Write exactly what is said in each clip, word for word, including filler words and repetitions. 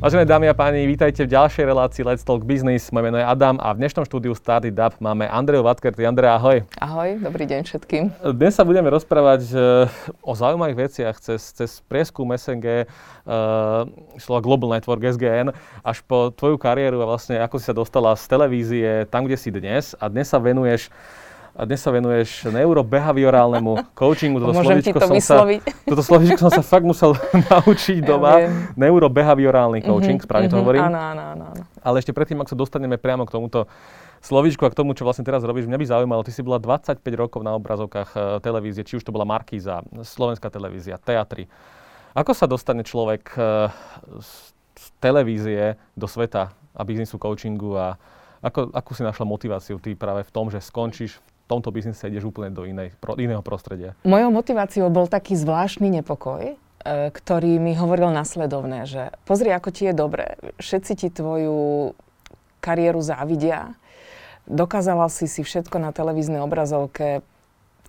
Vážené dámy a páni, vítajte v ďalšej relácii Let's Talk Business. Moje meno je Adam a v dnešnom štúdiu Start It Up máme Andreu Watker. Andrea, ahoj. Ahoj, dobrý deň všetkým. Dnes sa budeme rozprávať o zaujímavých veciach cez, cez prieskum es en gé, Slovak Global Network, es gé en, až po tvoju kariéru a vlastne ako si sa dostala z televízie tam, kde si dnes. A dnes sa venuješ A dnes sa venuješ neurobehaviorálnemu coachingu. Toto Môžem ti to som vysloviť. Sa, toto slovíčko som sa fakt musel naučiť doma. Neurobehaviorálny coaching, mm-hmm, správne mm-hmm, to hovorím. Áno, áno, áno. Ale ešte predtým, ak sa dostaneme priamo k tomuto slovíčku a k tomu, čo vlastne teraz robíš, mňa by zaujímalo, ty si bola dvadsaťpäť rokov na obrazovkách televízie, či už to bola Markýza, Slovenská televízia, té á tri. Ako sa dostane človek z televízie do sveta a biznisu coachingu a ako, ako si našla motiváciu ty práve v tom, že skončíš v tomto biznise, ideš úplne do inej, pro, iného prostredia? Mojou motiváciou bol taký zvláštny nepokoj, e, ktorý mi hovoril nasledovné, že pozri, ako ti je dobre, všetci ti tvoju kariéru závidia, dokázala si si všetko na televíznej obrazovke,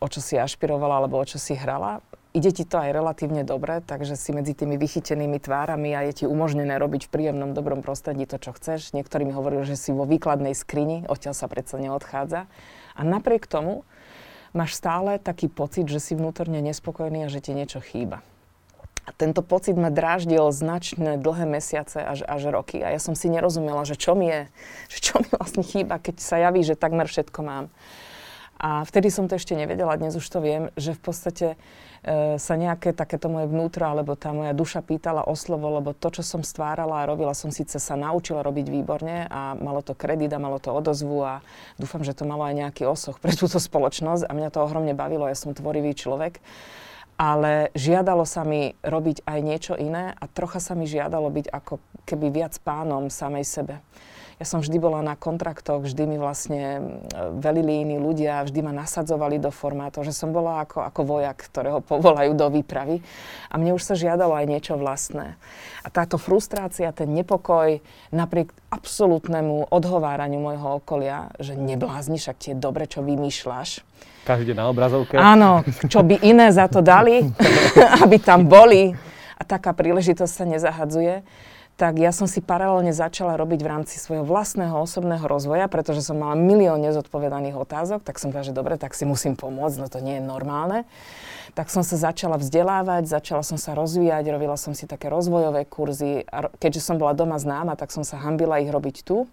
o čo si ašpirovala alebo o čo si hrala, ide ti to aj relatívne dobre, takže si medzi tými vychytenými tvárami a je ti umožnené robiť v príjemnom, dobrom prostredí to, čo chceš. Niektorí mi hovorili, že si vo výkladnej skrini, odtiaľ sa predsa neodchádza. A napriek tomu máš stále taký pocit, že si vnútorne nespokojný a že ti niečo chýba. A tento pocit ma dráždil značné dlhé mesiace až, až roky. A ja som si nerozumela, že čo mi je, že čo mi vlastne chýba, keď sa javí, že takmer všetko mám. A vtedy som to ešte nevedela, dnes už to viem, že v podstate e, sa nejaké takéto moje vnútro, alebo tá moja duša pýtala o slovo, lebo to, čo som stvárala a robila, som síce sa naučila robiť výborne a malo to kredit a malo to odozvu a dúfam, že to malo aj nejaký osoch pre túto spoločnosť a mňa to ohromne bavilo, ja som tvorivý človek. Ale žiadalo sa mi robiť aj niečo iné a trocha sa mi žiadalo byť ako keby viac pánom samej sebe. Ja som vždy bola na kontraktoch, vždy mi vlastne velili iní ľudia, vždy ma nasadzovali do formátov, že som bola ako, ako vojak, ktorého povolajú do výpravy. A mne už sa žiadalo aj niečo vlastné. A táto frustrácia, ten nepokoj, napriek absolútnemu odhováraniu môjho okolia, že neblázni, však ti je dobre, čo vymýšľaš. Každý na obrazovke. Áno, čo by iné za to dali, aby tam boli. A taká príležitosť sa nezahadzuje. Tak ja som si paralelne začala robiť v rámci svojho vlastného osobného rozvoja, pretože som mala milión nezodpovedaných otázok, tak som povedala, že dobre, tak si musím pomôcť, no to nie je normálne. Tak som sa začala vzdelávať, začala som sa rozvíjať, robila som si také rozvojové kurzy a keďže som bola doma známa, tak som sa hanbila ich robiť tu,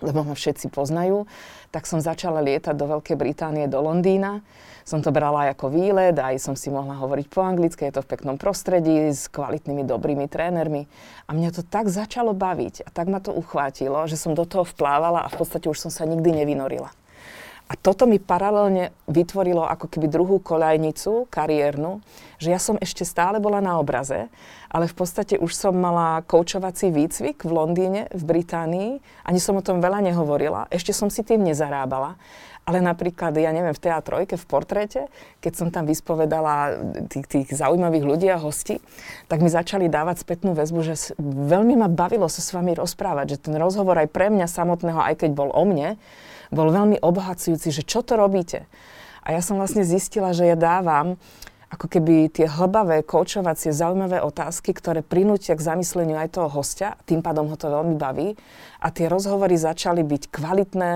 lebo ma všetci poznajú, tak som začala lietať do Veľkej Británie, do Londýna. Som to brala aj ako výlet, aj som si mohla hovoriť po anglicky, je to v peknom prostredí, s kvalitnými, dobrými trénermi. A mňa to tak začalo baviť a tak ma to uchvátilo, že som do toho vplávala a v podstate už som sa nikdy nevynorila. A toto mi paralelne vytvorilo ako keby druhú koľajnicu kariérnu, že ja som ešte stále bola na obraze, ale v podstate už som mala koučovací výcvik v Londýne, v Británii, ani som o tom veľa nehovorila, ešte som si tým nezarábala. Ale napríklad, ja neviem, v té á tri, v portréte, keď som tam vyspovedala tých, tých zaujímavých ľudí a hostí, tak mi začali dávať spätnú väzbu, že veľmi ma bavilo sa s vami rozprávať, že ten rozhovor aj pre mňa samotného, aj keď bol o mne, bol veľmi obohacujúci, že čo to robíte. A ja som vlastne zistila, že ja dávam ako keby tie hlbavé, koučovacie, zaujímavé otázky, ktoré prinútia k zamysleniu aj toho hostia, tým pádom ho to veľmi baví. A tie rozhovory začali byť kvalitné,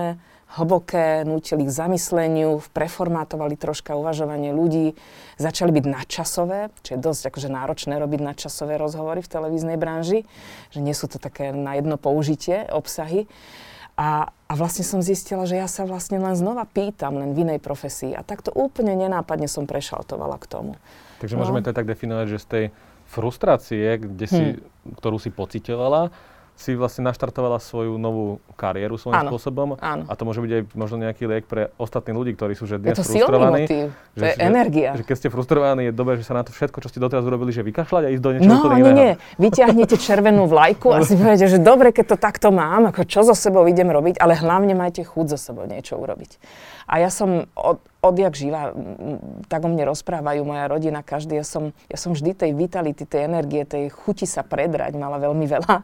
hlboké, nútili k zamysleniu, preformátovali troška uvažovanie ľudí, začali byť nadčasové, čo je dosť akože náročné robiť nadčasové rozhovory v televíznej branži, že nie sú to také na jedno použitie obsahy. A, a vlastne som zistila, že ja sa vlastne len znova pýtam, len v inej profesii. A takto úplne nenápadne som prešaltovala k tomu. Takže no. Môžeme to tak definovať, že z tej frustrácie, kde si, hmm. ktorú si pociťovala, si vlastne naštartovala svoju novú kariéru svojím áno, spôsobom. Áno. A to môže byť aj možno nejaký liek pre ostatní ľudí, ktorí sú že dnes frustrovaní. Je to silný motiv, to je že, energia. Že, že keď ste frustrovaní, je dobré, že sa na to všetko, čo ste doteraz urobili, že vykašľať a ísť do niečoho no, iného. No, nie, vyťahnete červenú vlajku a si poviete, že dobre, keď to takto mám, ako čo so sebou idem robiť, ale hlavne majte chuť so sebou niečo urobiť. A ja som od, odjak živa, tak o mne rozprávajú moja rodina, každý, ja som, ja som vždy tej vitality, tej energie, tej chuti sa predrať mala veľmi veľa.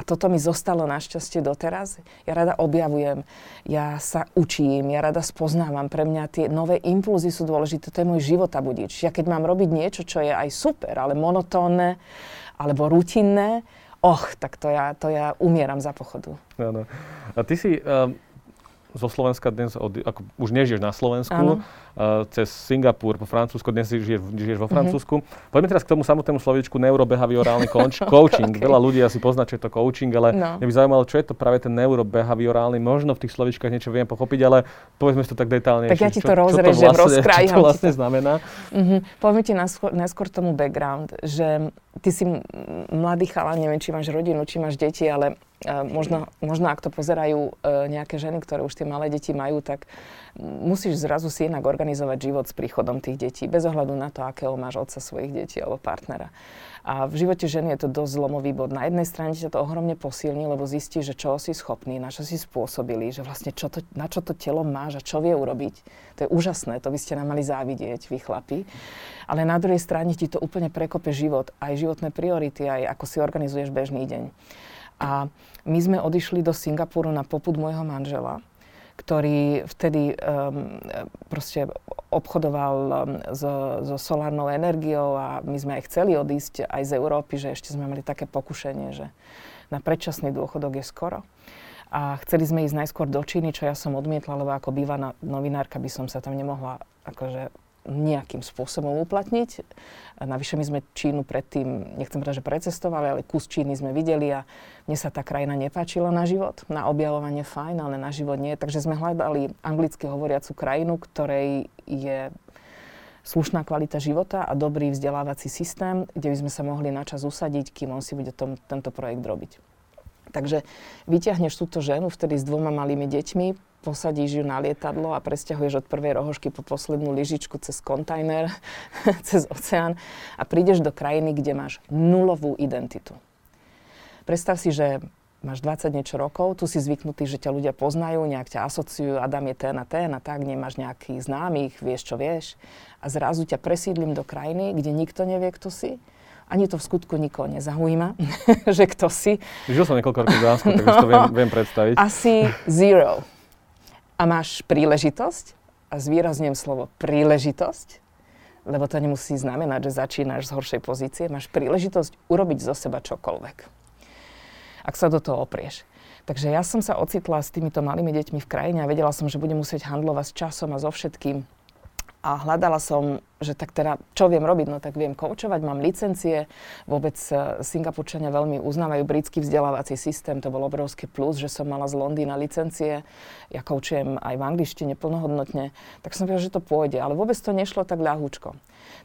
A toto mi zostalo našťastie doteraz. Ja rada objavujem, ja sa učím, ja rada spoznávam. Pre mňa tie nové impulzy sú dôležité, to je môj života budič. Ja keď mám robiť niečo, čo je aj super, ale monotónne alebo rutinné, och, tak to ja, to ja umieram za pochodu. Áno. A ty si um, zo Slovenska dnes, od, ako, už nežiješ na Slovensku, uh, cez Singapúr po Francúzsko, dnes žiješ, žiješ vo Francúzsku. Uh-huh. Poďme teraz k tomu samotnému slovíčku neurobehaviorálny coach, coaching. Okay. Veľa ľudí asi pozná, čo je to coaching, ale no. mňa by zaujímalo, čo je to práve ten neurobehaviorálny. Možno v tých slovíčkach niečo viem pochopiť, ale povedzme si to tak detálnejšie. Tak ja ti to rozrežem, rozkrájam. Čo to vlastne znamená? Uh-huh. Poďme ti naskôr, naskôr tomu background, že ty si mladý chalan, neviem, či máš rodinu, či máš deti, ale Uh, možno, možno ak to pozerajú uh, nejaké ženy, ktoré už tie malé deti majú, tak musíš zrazu si inak organizovať život s príchodom tých detí, bez ohľadu na to, akého máš otca svojich detí alebo partnera. A v živote ženy je to dosť zlomový bod. Na jednej strane ťa to ohromne posilní, lebo zistí, že čo si schopný, na čo si spôsobili, že vlastne čo to, na čo to telo máš a čo vie urobiť. To je úžasné, to by ste nám mali závidieť, vy chlapi. Ale na druhej strane ti to úplne prekope život, aj životné priority, aj ako si organizuješ bežný deň. A my sme odišli do Singapúru na popud môjho manžela, ktorý vtedy um, proste obchodoval so, so solárnou energiou a my sme aj chceli odísť aj z Európy, že ešte sme mali také pokušenie, že na predčasný dôchodok je skoro. A chceli sme ísť najskôr do Číny, čo ja som odmietla, lebo ako bývaná novinárka by som sa tam nemohla akože nejakým spôsobom uplatniť. A navyše my sme Čínu predtým, nechcem povedať, že precestovali, ale kus Číny sme videli a mne sa tá krajina nepáčila na život. Na objavovanie fajn, ale na život nie. Takže sme hľadali anglicky hovoriacu krajinu, ktorej je slušná kvalita života a dobrý vzdelávací systém, kde by sme sa mohli načas usadiť, kým on si bude tom, tento projekt robiť. Takže vyťahneš túto ženu vtedy s dvoma malými deťmi, posadíš ju na lietadlo a presťahuješ od prvej rohožky po poslednú lyžičku cez kontajner, cez oceán a prídeš do krajiny, kde máš nulovú identitu. Predstav si, že máš dvadsať niečo rokov, tu si zvyknutý, že ťa ľudia poznajú, nejak ťa asociujú, Adam je ten a ten a tak, nemáš nejakých známych, vieš čo vieš a zrazu ťa presídlim do krajiny, kde nikto nevie, kto si. Ani to v skutku nikoho nezaujíma, že kto si. Žil som niekoľko rokov v Dánsku, tak už to viem, viem predstaviť. Asi zero. A máš príležitosť, a zvýrazňujem slovo príležitosť, lebo to nemusí znamenať, že začínaš z horšej pozície, máš príležitosť urobiť zo seba čokoľvek, ak sa do toho oprieš. Takže ja som sa ocitla s týmito malými deťmi v krajine a vedela som, že budem musieť handlovať s časom a so všetkým. A hľadala som, že tak teda, čo viem robiť, no tak viem koučovať, mám licencie, vôbec Singapurčania veľmi uznávajú britský vzdelávací systém, to bol obrovský plus, že som mala z Londýna licencie, ja koučujem aj v angličtine plnohodnotne, tak som vedela, že to pôjde, ale vôbec to nešlo tak ľahúčko.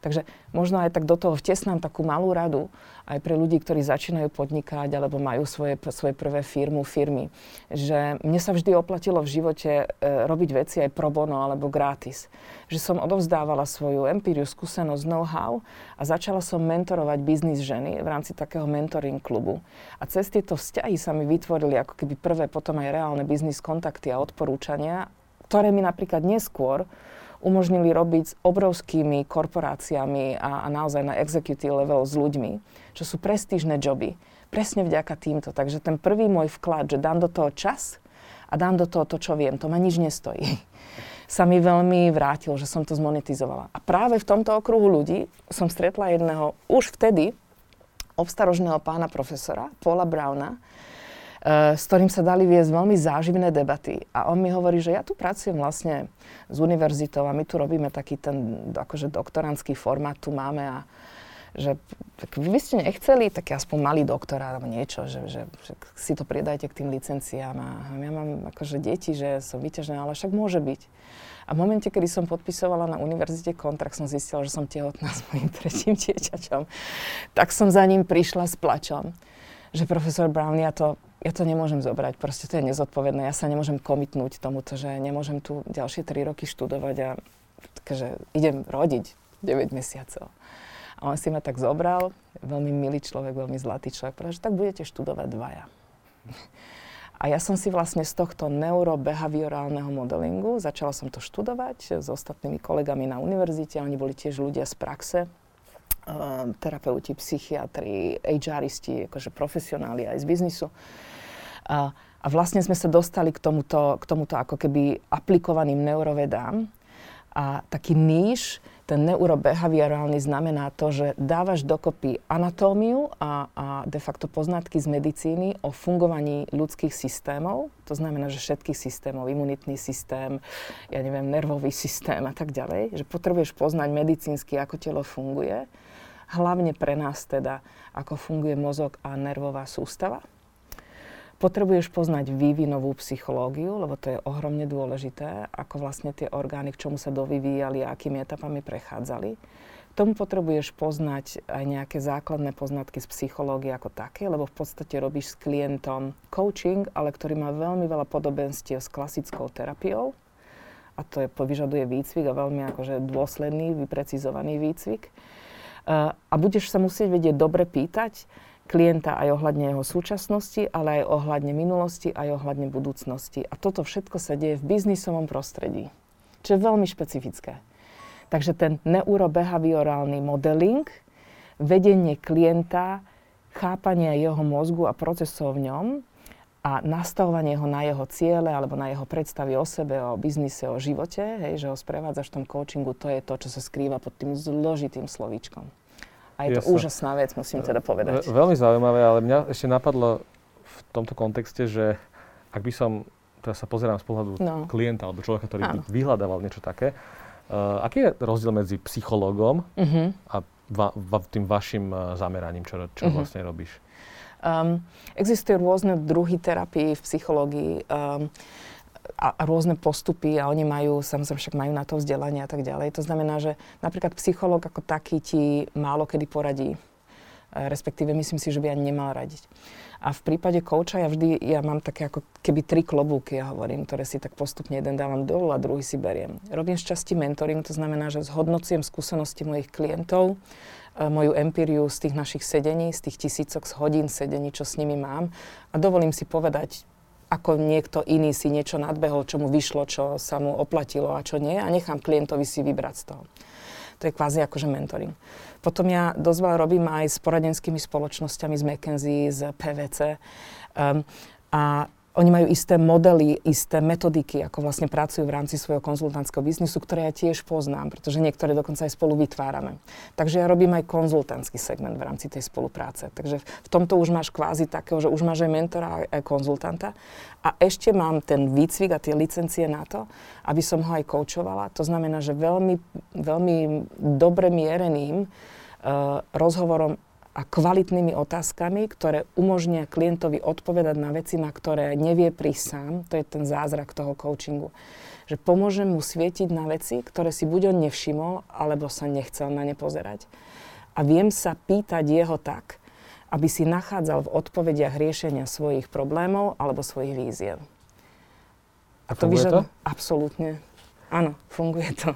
Takže možno aj tak do toho vtesnám takú malú radu aj pre ľudí, ktorí začínajú podnikať alebo majú svoje, svoje prvé firmu, firmy, že mne sa vždy oplatilo v živote e, robiť veci aj pro bono alebo gratis, že som odovzdávala svoju empíriu, skúsenosť, know-how a začala som mentorovať biznis ženy v rámci takého mentoring klubu. A cez tieto vzťahy sa mi vytvorili ako keby prvé potom aj reálne biznis kontakty a odporúčania, ktoré mi napríklad neskôr umožnili robiť s obrovskými korporáciami a, a naozaj na executive level s ľuďmi, čo sú prestížne joby. Presne vďaka týmto. Takže ten prvý môj vklad, že dám do toho čas a dám do toho to, čo viem, to ma nič nestojí, sa mi veľmi vrátil, že som to zmonetizovala. A práve v tomto okruhu ľudí som stretla jedného už vtedy obstarožného pána profesora, Paula Browna, s ktorým sa dali viesť veľmi záživné debaty. A on mi hovorí, že ja tu pracujem vlastne s univerzitou a my tu robíme taký ten akože doktorandský formát, tu máme a že tak vy ste nechceli, tak aspoň malý doktorát alebo niečo, že, že, že si to pridajte k tým licenciám a ja mám akože deti, že som vyťažená, ale však môže byť. A v momente, kedy som podpisovala na univerzite kontrakt, som zistila, že som tehotná s mojím tretím dieťaťom. Tak som za ním prišla s plačom, že profesor Brown, ja to, ja to nemôžem zobrať, proste to je nezodpovedné, ja sa nemôžem komitnúť tomuto, že nemôžem tu ďalšie tri roky študovať a takže idem rodiť deväť mesiacov. A on si ma tak zobral, veľmi milý človek, veľmi zlatý človek, pretože tak budete študovať dvaja. A ja som si vlastne z tohto neurobehaviorálneho modelingu, začala som to študovať s ostatnými kolegami na univerzite, oni boli tiež ľudia z praxe, terapeuti, psychiatri, há eristi, akože profesionáli aj z biznisu. A, a vlastne sme sa dostali k tomuto, k tomuto ako keby aplikovaným neurovedám. A taký níž, ten neurobehaviorálny, znamená to, že dávaš dokopy anatómiu a, a de facto poznatky z medicíny o fungovaní ľudských systémov. To znamená, že všetkých systémov, imunitný systém, ja neviem, nervový systém a tak ďalej. Že potrebuješ poznať medicínsky, ako telo funguje. Hlavne pre nás teda, ako funguje mozog a nervová sústava. Potrebuješ poznať vývinovú psychológiu, lebo to je ohromne dôležité, ako vlastne tie orgány, k čomu sa dovyvíjali a akými etapami prechádzali. K tomu potrebuješ poznať aj nejaké základné poznatky z psychológie ako také, lebo v podstate robíš s klientom coaching, ale ktorý má veľmi veľa podobenstiev s klasickou terapiou. A to je, vyžaduje výcvik a veľmi akože dôsledný, vyprecizovaný výcvik. Uh, a budeš sa musieť vedieť dobre pýtať klienta aj ohľadne jeho súčasnosti, ale aj ohľadne minulosti, aj ohľadne budúcnosti. A toto všetko sa deje v biznisovom prostredí, čo je veľmi špecifické. Takže ten neurobehaviorálny modeling, vedenie klienta, chápanie jeho mozgu a procesov v ňom a nastavovanie ho na jeho ciele alebo na jeho predstavy o sebe, o biznise, o živote, hej, že ho sprevádzaš v tom coachingu, to je to, čo sa skrýva pod tým zložitým slovíčkom. A je to Jasne. Úžasná vec, musím teda povedať. Veľmi zaujímavé, ale mňa ešte napadlo v tomto kontexte, že ak by som, teraz sa pozerám z pohľadu no. klienta alebo človeka, ktorý Áno. by vyhľadával niečo také, uh, aký je rozdiel medzi psychológom uh-huh. a va, va, tým vašim zameraním, čo, čo uh-huh. vlastne robíš? Um, existujú rôzne druhy terapii v psychológii. Um, a rôzne postupy a oni majú, samozrejme však majú na to vzdelanie a tak ďalej. To znamená, že napríklad psychológ ako taký ti málo kedy poradí. Respektíve myslím si, že by ani nemal radiť. A v prípade kouča ja vždy, ja mám také ako keby tri klobúky, ja hovorím, ktoré si tak postupne jeden dávam dolu a druhý si beriem. Robím z časti mentoring, to znamená, že zhodnocujem skúsenosti mojich klientov, moju empíriu z tých našich sedení, z tých tisícok, z hodín sedení, čo s nimi mám a dovolím si povedať, ako niekto iný si niečo nadbehol, čo mu vyšlo, čo sa mu oplatilo a čo nie a nechám klientovi si vybrať z toho. To je kvázi akože mentoring. Potom ja dosť veľa robím aj s poradenskými spoločnosťami, z McKinsey, z PwC um, a oni majú isté modely, isté metodiky, ako vlastne pracujú v rámci svojho konzultantského biznisu, ktoré ja tiež poznám, pretože niektoré dokonca aj spolu vytvárame. Takže ja robím aj konzultantský segment v rámci tej spolupráce. Takže v tomto už máš kvázi takého, že už máš aj mentora a konzultanta. A ešte mám ten výcvik a tie licencie na to, aby som ho aj koučovala. To znamená, že veľmi, veľmi dobre miereným uh, rozhovorom a kvalitnými otázkami, ktoré umožnia klientovi odpovedať na veci, na ktoré nevie prísť sám. To je ten zázrak toho coachingu. Že pomôžem mu svietiť na veci, ktoré si buď on nevšimol, alebo sa nechcel na ne pozerať. A viem sa pýtať jeho tak, aby si nachádzal v odpovediach riešenia svojich problémov alebo svojich víziev. A to vyžaduje? Absolútne. Áno, funguje to.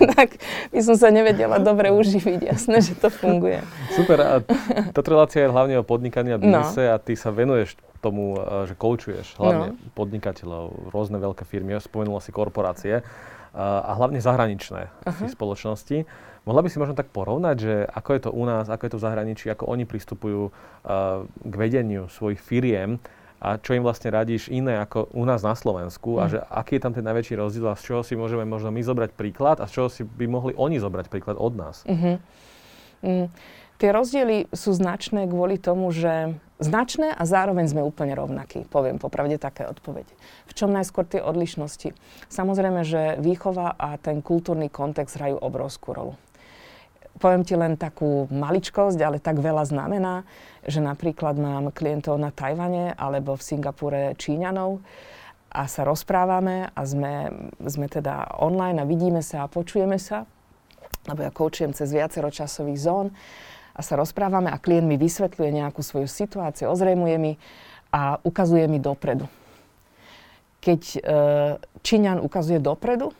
Inak by som sa nevedela dobre uživiť, jasné, že to funguje. Super, a táto relácia je hlavne o podnikaní a biznise no. a ty sa venuješ tomu, že koučuješ hlavne no. podnikateľov, rôzne veľké firmy, spomenula si korporácie a hlavne zahraničné uh-huh. spoločnosti. Mohla by si možno tak porovnať, že ako je to u nás, ako je to v zahraničí, ako oni pristupujú k vedeniu svojich firiem, a čo im vlastne radíš iné ako u nás na Slovensku mm. a že aký je tam ten najväčší rozdiel a z čoho si môžeme možno my zobrať príklad a z čoho si by mohli oni zobrať príklad od nás? Mm-hmm. Mm. Tie rozdiely sú značné kvôli tomu, že značné a zároveň sme úplne rovnakí, poviem popravde taká odpoveď. V čom najskôr tie odlišnosti? Samozrejme, že výchova a ten kultúrny kontext hrajú obrovskú rolu. Poviem ti len takú maličkosť, ale tak veľa znamená, že napríklad mám klientov na Tajvane alebo v Singapúre Číňanov a sa rozprávame a sme, sme teda online a vidíme sa a počujeme sa, lebo ja koučujem cez viacero časových zón a sa rozprávame a klient mi vysvetľuje nejakú svoju situáciu, ozrejmuje mi a ukazuje mi dopredu. Keď e, Číňan ukazuje dopredu,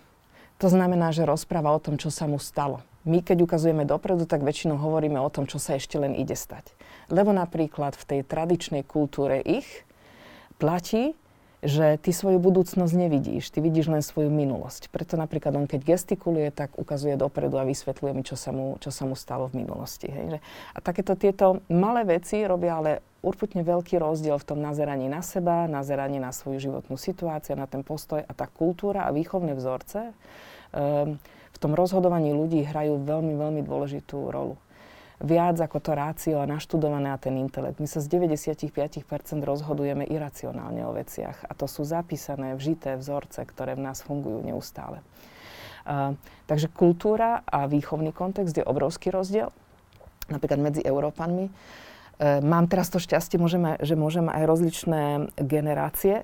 to znamená, že rozpráva o tom, čo sa mu stalo. My, keď ukazujeme dopredu, tak väčšinou hovoríme o tom, čo sa ešte len ide stať. Lebo napríklad v tej tradičnej kultúre ich platí, že ty svoju budúcnosť nevidíš, ty vidíš len svoju minulosť. Preto napríklad on, keď gestikuluje, tak ukazuje dopredu a vysvetľuje mi, čo sa mu, čo sa mu stalo v minulosti. Hej? A takéto tieto malé veci robia ale určite veľký rozdiel v tom nazeraní na seba, nazeraní na svoju životnú situáciu, na ten postoj a tá kultúra a výchovné vzorce um, v tom rozhodovaní ľudí hrajú veľmi, veľmi dôležitú rolu. Viac ako to rácio a naštudované a ten intelekt. My sa z deväťdesiatpäť percent rozhodujeme iracionálne o veciach a to sú zapísané, vžité vzorce, ktoré v nás fungujú neustále. Uh, takže kultúra a výchovný kontext je obrovský rozdiel, napríklad medzi Európanmi. Uh, mám teraz to šťastie, môžeme, že môžem aj rozličné generácie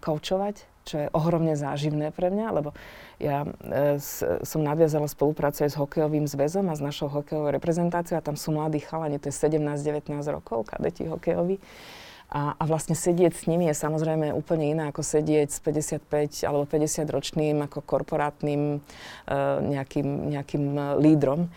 koučovať, uh, uh, čo je ohromne záživné pre mňa, lebo ja uh, s, som nadviazala spoluprácu s hokejovým zväzom a s našou hokejovou reprezentáciou a tam sú mladí chalani, to je sedemnásť devätnásť rokov, kadeti hokejoví. A, a vlastne sedieť s nimi je samozrejme úplne iné, ako sedieť s päťdesiatpäť alebo päťdesiat ročným ako korporátnym e, nejakým, nejakým lídrom.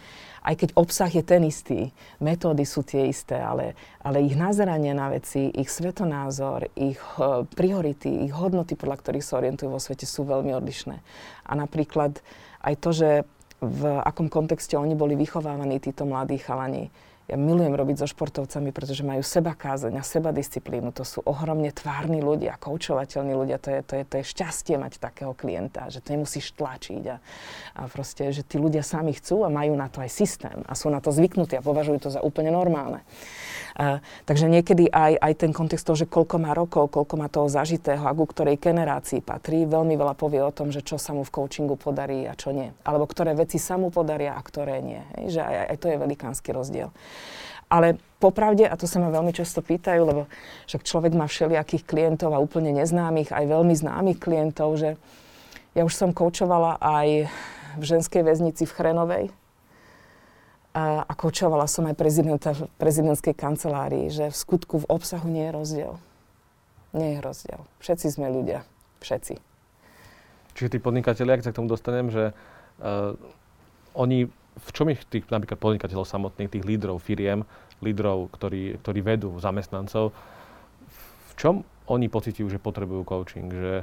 Aj keď obsah je ten istý, metódy sú tie isté, ale, ale ich nazeranie na veci, ich svetonázor, ich e, priority, ich hodnoty, podľa ktorých sa orientujú vo svete, sú veľmi odlišné. A napríklad aj to, že v akom kontexte oni boli vychovávaní, títo mladí chalani. Ja milujem robiť so športovcami, pretože majú sebakázeň a sebadisciplínu. To sú ohromne tvárni ľudia, koučovateľní ľudia. To je, to je, to je šťastie mať takého klienta, že to nemusíš tlačiť. A, a proste, že tí ľudia sami chcú a majú na to aj systém. A sú na to zvyknutí a považujú to za úplne normálne. A, takže niekedy aj, aj ten kontext toho, že koľko má rokov, koľko má toho zažitého a ku ktorej generácii patrí, veľmi veľa povie o tom, že čo sa mu v koučingu podarí a čo nie. Alebo ktoré veci sa mu podaria a ktoré nie. Hej, že aj, aj to je velikánsky rozdiel. Ale popravde, a to sa ma veľmi často pýtajú, lebo však človek má všelijakých klientov a úplne neznámych, aj veľmi známych klientov, že ja už som koučovala aj v ženskej väznici v Chrenovej a, a koučovala som aj prezidenta v prezidentskej kancelárii, že v skutku, v obsahu nie je rozdiel. Nie je rozdiel. Všetci sme ľudia. Všetci. Čiže tí podnikatelia, ak sa k tomu dostanem, že uh, oni... V čom ich tých napríklad podnikateľov samotných, tých lídrov firiem, lídrov, ktorí, ktorí vedú zamestnancov, v čom oni pociťujú, že potrebujú coaching? Že...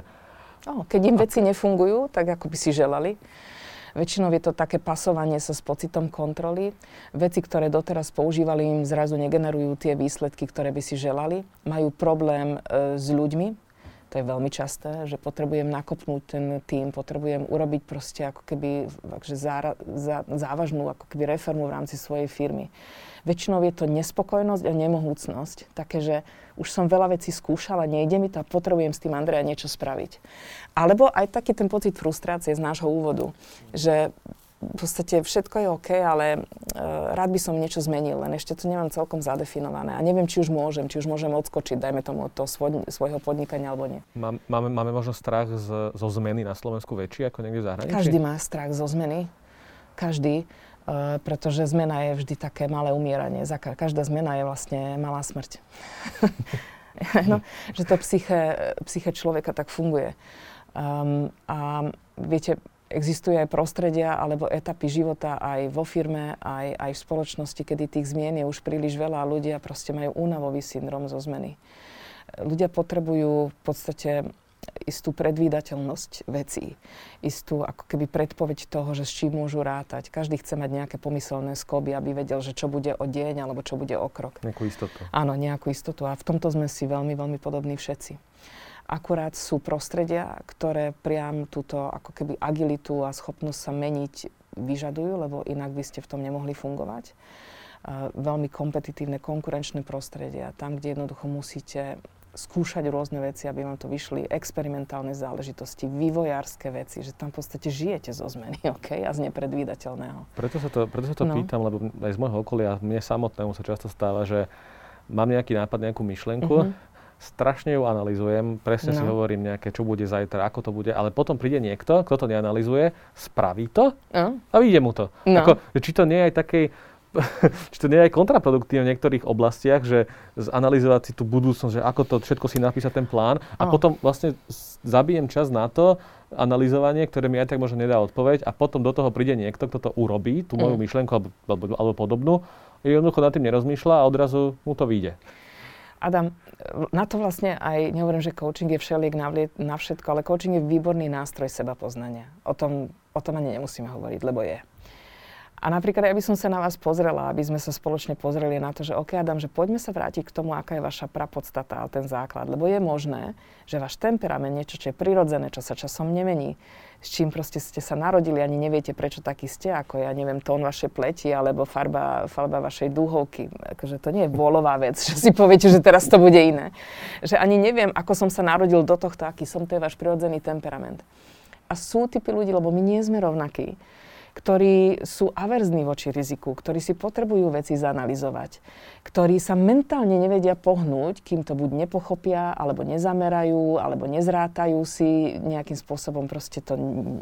Oh, keď im veci nefungujú, tak ako by si želali. Väčšinou je to také pasovanie sa s pocitom kontroly. Veci, ktoré doteraz používali, im zrazu negenerujú tie výsledky, ktoré by si želali. Majú problém e, s ľuďmi. To je veľmi časté, že potrebujem nakopnúť ten tým, potrebujem urobiť proste ako keby takže zára, zá, závažnú ako keby reformu v rámci svojej firmy. Väčšinou je to nespokojnosť a nemohúcnosť. Také, že už som veľa vecí skúšala, nejde mi to a potrebujem s tým Andrea niečo spraviť. Alebo aj taký ten pocit frustrácie z nášho úvodu, že v podstate všetko je OK, ale e, rád by som niečo zmenil, len ešte to nemám celkom zadefinované a neviem, či už môžem, či už môžem odskočiť, dajme tomu, od toho svoj, svojho podnikania alebo nie. Máme, máme možno strach z, zo zmeny na Slovensku väčší ako niekde v zahraničí? Každý má strach zo zmeny, každý, e, pretože zmena je vždy také malé umieranie. Každá zmena je vlastne malá smrť. No, že to psyché, psyché človeka tak funguje. Um, a viete, existujú aj prostredia alebo etapy života aj vo firme, aj, aj v spoločnosti, kedy tých zmien je už príliš veľa a ľudia proste majú únavový syndrom zo zmeny. Ľudia potrebujú v podstate istú predvídateľnosť vecí, istú ako keby predpoveď toho, že s čím môžu rátať. Každý chce mať nejaké pomyselné skoby, aby vedel, že čo bude o deň alebo čo bude o krok. Nejakú istotu. Áno, nejakú istotu a v tomto sme si veľmi, veľmi podobní všetci. Akurát sú prostredia, ktoré priam túto ako keby agilitu a schopnosť sa meniť vyžadujú, lebo inak by ste v tom nemohli fungovať. Uh, veľmi kompetitívne, konkurenčné prostredia, tam, kde jednoducho musíte skúšať rôzne veci, aby vám to vyšli, experimentálne záležitosti, vývojárske veci, že tam v podstate žijete zo zmeny, OK? A z nepredvídateľného. Preto sa to, preto sa to no. pýtam, lebo aj z môjho okolia, mne samotnému sa často stáva, že mám nejaký nápad, nejakú myšlienku, mm-hmm. strašne ju analyzujem, presne no. si hovorím nejaké, čo bude zajtra, ako to bude, ale potom príde niekto, kto to neanalyzuje, spraví to no. a vyjde mu to. No. Ako, či to nie je aj takej, či to nie je aj kontraproduktívne v niektorých oblastiach, že zanalizovať si tú budúcnosť, že ako to všetko si napísať ten plán a oh. potom vlastne zabijem čas na to analyzovanie, ktoré mi aj tak možno nedá odpoveď a potom do toho príde niekto, kto to urobí, tú mm. moju myšlienku alebo, alebo, alebo podobnú, jednoducho nad tým nerozmýšľa a odrazu mu to vyjde. Adam, na to vlastne aj, nehovorím, že coaching je všeliek na všetko, ale coaching je výborný nástroj sebapoznania. O tom, o tom ani nemusíme hovoriť, lebo je. A napríklad, ja by som sa na vás pozrela, aby sme sa spoločne pozreli na to, že OK, Adam, že poďme sa vrátiť k tomu, aká je vaša prapodstata a ten základ. Lebo je možné, že váš temperament, niečo, čo je prirodzené, čo sa časom nemení, s čím proste ste sa narodili, ani neviete, prečo taký ste, ako ja neviem, tón vašej pleti alebo farba, farba vašej dúhovky. Akože to nie je vôľová vec, že si poviete, že teraz to bude iné. Že ani neviem, ako som sa narodil do tohto, aký som, to je váš prirodzený temperament. A sú typy ľudí, lebo my nie sme rovnakí, ktorí sú averzní voči riziku, ktorí si potrebujú veci zanalyzovať, ktorí sa mentálne nevedia pohnúť, kým to buď nepochopia, alebo nezamerajú, alebo nezrátajú si nejakým spôsobom, proste to,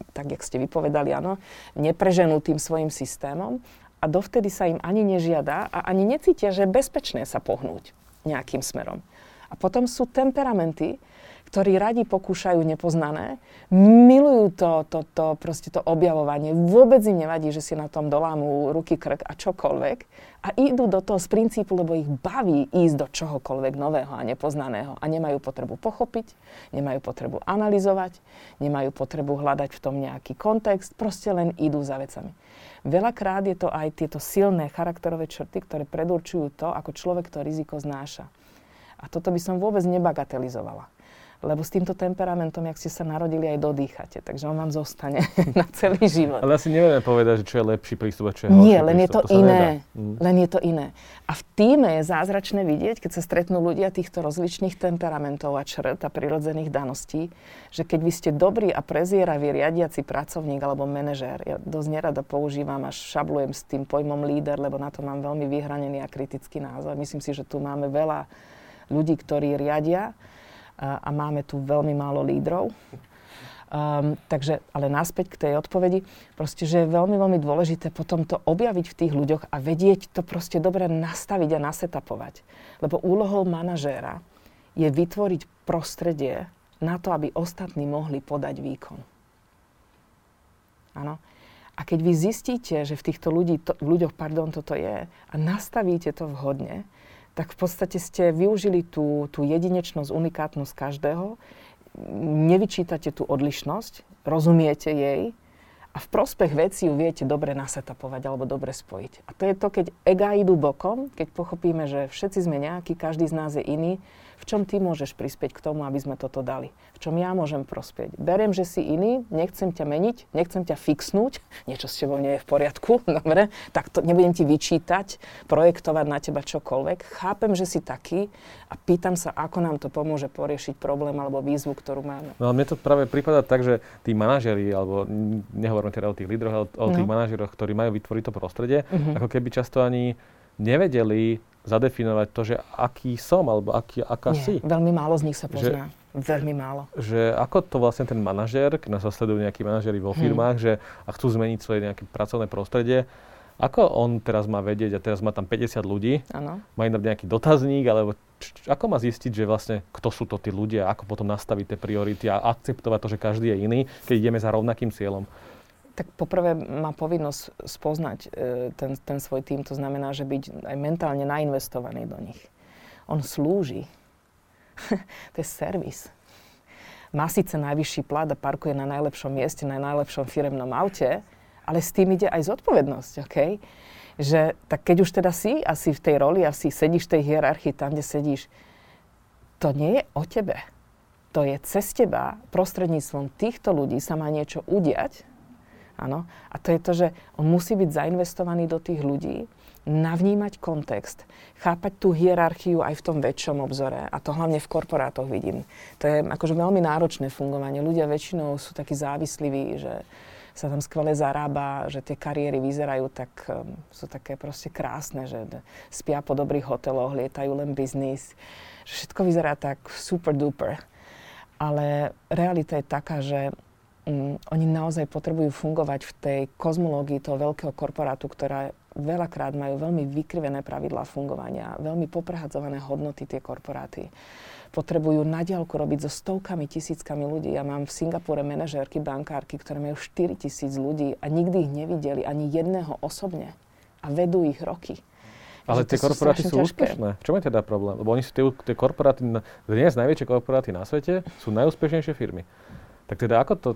tak jak ste vypovedali, áno, nepreženú tým svojim systémom a dovtedy sa im ani nežiada a ani necítia, že je bezpečné sa pohnúť nejakým smerom. A potom sú temperamenty, ktorí radi pokúšajú nepoznané, milujú to, to, to, proste to objavovanie, vôbec im nevadí, že si na tom dolámu ruky, krk a čokoľvek a idú do toho z princípu, lebo ich baví ísť do čohokoľvek nového a nepoznaného a nemajú potrebu pochopiť, nemajú potrebu analyzovať, nemajú potrebu hľadať v tom nejaký kontext, proste len idú za vecami. Veľakrát je to aj tieto silné charakterové črty, ktoré predurčujú to, ako človek to riziko znáša. A toto by som vôbec nebagatelizovala. Lebo s týmto temperamentom, jak ste sa narodili, aj dodýchate. Takže on vám zostane na celý život. Ale asi nevieme povedať, čo je lepší prístup a čo je horší. Nie, len prístup. Je to, to iné. Mm. Len je to iné. A v tíme je zázračné vidieť, keď sa stretnú ľudia týchto rozličných temperamentov a črt a prirodzených daností, že keď vy ste dobrý a prezieravý riadiaci pracovník alebo manažér, ja dosť nerada používam a šablujem s tým pojmom líder, lebo na to mám veľmi vyhranený a kritický názor. Myslím si, že tu máme veľa ľudí, ktorí riadia, a máme tu veľmi málo lídrov. Um, takže, ale naspäť k tej odpovedi, proste, že je veľmi, veľmi dôležité potom to objaviť v tých ľuďoch a vedieť to proste dobre nastaviť a nasetapovať. Lebo úlohou manažéra je vytvoriť prostredie na to, aby ostatní mohli podať výkon. Áno. A keď vy zistíte, že v týchto ľudí, to, ľuďoch pardon, toto je a nastavíte to vhodne, tak v podstate ste využili tú, tú jedinečnosť, unikátnosť každého, nevyčítate tú odlišnosť, rozumiete jej a v prospech veci ju viete dobre nasetapovať alebo dobre spojiť. A to je to, keď ega idú bokom, keď pochopíme, že všetci sme nejakí, každý z nás je iný, v čom ty môžeš prispieť k tomu, aby sme toto dali? V čom ja môžem prospieť? Beriem, že si iný, nechcem ťa meniť, nechcem ťa fixnúť, niečo s tebou nie je v poriadku, dobre, tak to nebudem ti vyčítať, projektovať na teba čokoľvek. Chápem, že si taký a pýtam sa, ako nám to pomôže poriešiť problém alebo výzvu, ktorú máme. No a mne to práve pripadá tak, že tí manažeri, alebo nehovorím teda o tých lídroch, ale o tých no. manažeroch, ktorí majú vytvoriť to prostredie, mm-hmm. ako keby často ani nevedeli zadefinovať to, že aký som, alebo aký, aká Nie, si. Veľmi málo z nich sa pozná. Že, veľmi málo. Že ako to vlastne ten manažér, keď nás sledujú nejakí manažéri vo firmách, hmm. že a chcú zmeniť svoje nejaké pracovné prostredie, ako on teraz má vedieť, a teraz má tam päťdesiat ľudí, ano. Má inak nejaký dotazník, alebo č, ako má zistiť, že vlastne kto sú to tí ľudia, ako potom nastaviť tie priority a akceptovať to, že každý je iný, keď ideme za rovnakým cieľom. Tak poprvé má povinnosť spoznať e, ten, ten svoj tím, to znamená, že byť aj mentálne nainvestovaný do nich. On slúži. To je servis. Má síce najvyšší plat a parkuje na najlepšom mieste, na najlepšom firemnom aute, ale s tým ide aj zodpovednosť, okej? Že, tak keď už teda si asi v tej roli a si sedíš v tej hierarchii tam, kde sedíš, to nie je o tebe. To je cez teba, prostredníctvom týchto ľudí sa má niečo udiať. Áno. A to je to, že on musí byť zainvestovaný do tých ľudí, navnímať kontext, chápať tú hierarchiu aj v tom väčšom obzore. A to hlavne v korporátoch vidím. To je akože veľmi náročné fungovanie. Ľudia väčšinou sú takí závisliví, že sa tam skvele zarába, že tie kariéry vyzerajú tak, um, sú také proste krásne, že spia po dobrých hoteloch, lietajú len biznis. Že všetko vyzerá tak super duper. Ale realita je taká, že Um, oni naozaj potrebujú fungovať v tej kozmológii toho veľkého korporátu, ktorá veľakrát majú veľmi vykrivené pravidlá fungovania, veľmi poprehadzované hodnoty tie korporáty. Potrebujú na diaľku robiť so stovkami, tisíckami ľudí. Ja mám v Singapúre manažérky, bankárky, ktoré majú štyritisíc ľudí a nikdy ich nevideli, ani jedného osobne. A vedú ich roky. Ale tie korporáty sú, sú úspešné. V čom je teda problém? Lebo oni sú tie, tie korporáty, dnes najväčšie korporáty na svete sú najúspešnejšie firmy. Tak teda ako to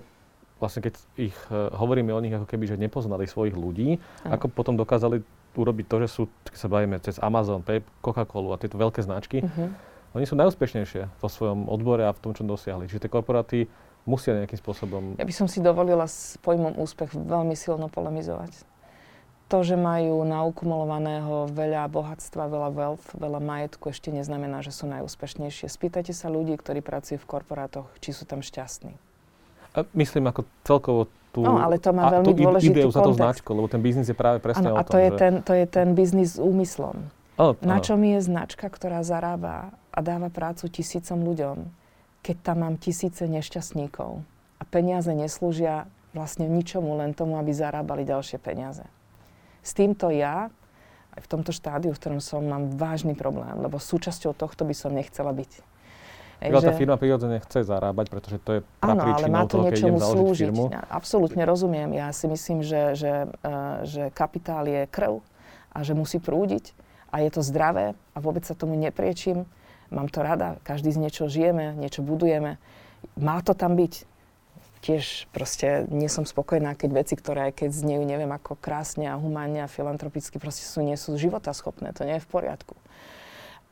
vlastne keď ich uh, hovoríme o nich ako keby, že nepoznali svojich ľudí, aj. Ako potom dokázali urobiť to, že sú, keď sa bavíme cez Amazon, Pep, Coca-Colu a tieto veľké značky, uh-huh. oni sú najúspešnejšie vo svojom odbore a v tom, čo dosiahli. Čiže tie korporáty musia nejakým spôsobom... Ja by som si dovolila s pojmom úspech veľmi silno polemizovať. To, že majú naukumulovaného veľa bohatstva, veľa wealth, veľa majetku, ešte neznamená, že sú najúspešnejšie. Spýtajte sa ľudí, ktorí pracujú v korporátoch, či sú tam šťastní. A myslím ako celkovo tú, no, ale to má veľmi dôležitý ideu kontext. Za tú značku, lebo ten biznis je práve presne ano, o tom. A to, že... je ten, to je ten biznis s úmyslom. Ano, na ano. Čom je značka, ktorá zarába a dáva prácu tisícom ľuďom, keď tam mám tisíce nešťastníkov a peniaze neslúžia vlastne ničomu, len tomu, aby zarábali ďalšie peniaze. S týmto ja, aj v tomto štádiu, v ktorom som, mám vážny problém, lebo súčasťou tohto by som nechcela byť. Ej, že... Tá firma prirodzene chce zarábať, pretože to je príčinou toho, keď idem založiť firmu. Ja absolútne rozumiem. Ja si myslím, že, že, uh, že kapitál je krv a že musí prúdiť a je to zdravé a vôbec sa tomu nepriečím. Mám to rada. Každý z niečo žijeme, niečo budujeme. Má to tam byť. Tiež proste nie som spokojná, keď veci, ktoré aj keď znejú, neviem, ako krásne a humánne a filantropicky, proste sú, nie sú životaschopné, to nie je v poriadku.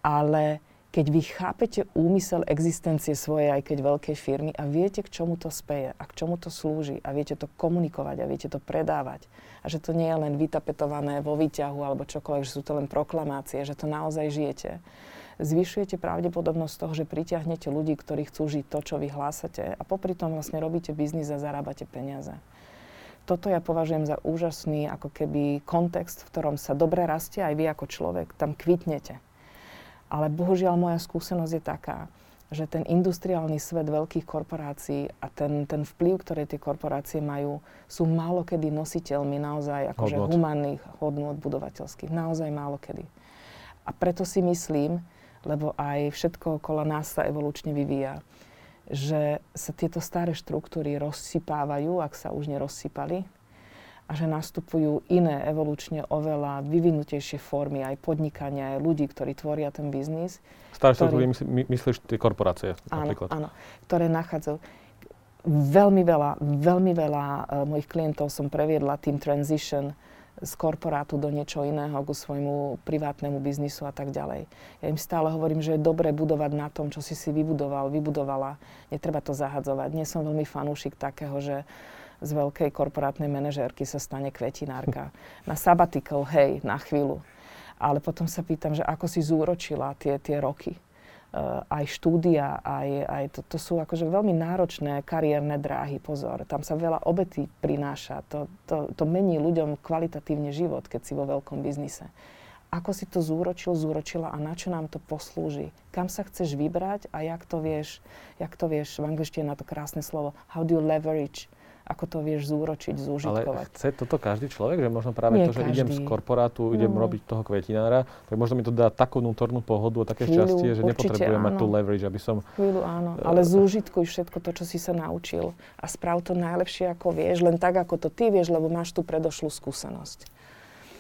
Ale keď vy chápete úmysel existencie svojej, aj keď veľkej firmy a viete, k čomu to speje a k čomu to slúži a viete to komunikovať a viete to predávať a že to nie je len vytapetované vo výťahu alebo čokoľvek, že sú to len proklamácie, že to naozaj žijete, zvyšujete pravdepodobnosť toho, že pritiahnete ľudí, ktorí chcú žiť to, čo vy hlásate a popri tom vlastne robíte biznis a zarábate peniaze. Toto ja považujem za úžasný ako keby kontext, v ktorom sa dobre rastie aj vy ako človek, tam kvitnete. Ale bohužiaľ moja skúsenosť je taká, že ten industriálny svet veľkých korporácií a ten, ten vplyv, ktoré tie korporácie majú, sú málokedy nositeľmi naozaj akože humánnych hodnôt budovateľských. Naozaj málokedy. A preto si myslím, lebo aj všetko okolo nás sa evolučne vyvíja, že sa tieto staré štruktúry rozsypávajú, ak sa už nerozsypali, a že nastupujú iné evolučne oveľa vyvinutejšie formy aj podnikania, aj ľudí, ktorí tvoria ten biznis. Staré štruktúry, my, myslíš tie korporácie napríklad? Áno, áno, ktoré nachádzajú. Veľmi veľa, veľmi veľa uh, mojich klientov som previedla tým transition z korporátu do niečo iného, ku svojmu privátnemu biznisu a tak ďalej. Ja im stále hovorím, že je dobré budovať na tom, čo si si vybudoval, vybudovala. Netreba to zahadzovať. Nie som veľmi fanúšik takého, že z veľkej korporátnej manažérky sa stane kvetinárka. Na sabbatical, hej, na chvíľu. Ale potom sa pýtam, že ako si zúročila tie, tie roky. Uh, aj štúdia, aj, aj to, to sú akože veľmi náročné kariérne dráhy, pozor. Tam sa veľa obetí prináša. To, to, to mení ľuďom kvalitatívne život, keď si vo veľkom biznise. Ako si to zúročil, zúročila a na čo nám to poslúži? Kam sa chceš vybrať a jak to vieš, jak to vieš, v angličtine na to krásne slovo, how do you leverage? Ako to vieš zúročiť, zúžitkovať. Ale chce toto každý človek? Že možno práve nie to, že každý. Idem z korporátu, idem mm. robiť toho kvetinára, tak možno mi to dá takú vnútornú pohodu a také chvíľu, šťastie, že nepotrebujem mať tú leverage, aby som... Chvíľu áno, ale zúžitkuj všetko to, čo si sa naučil a správ to najlepšie, ako vieš, len tak, ako to ty vieš, lebo máš tú predošlú skúsenosť.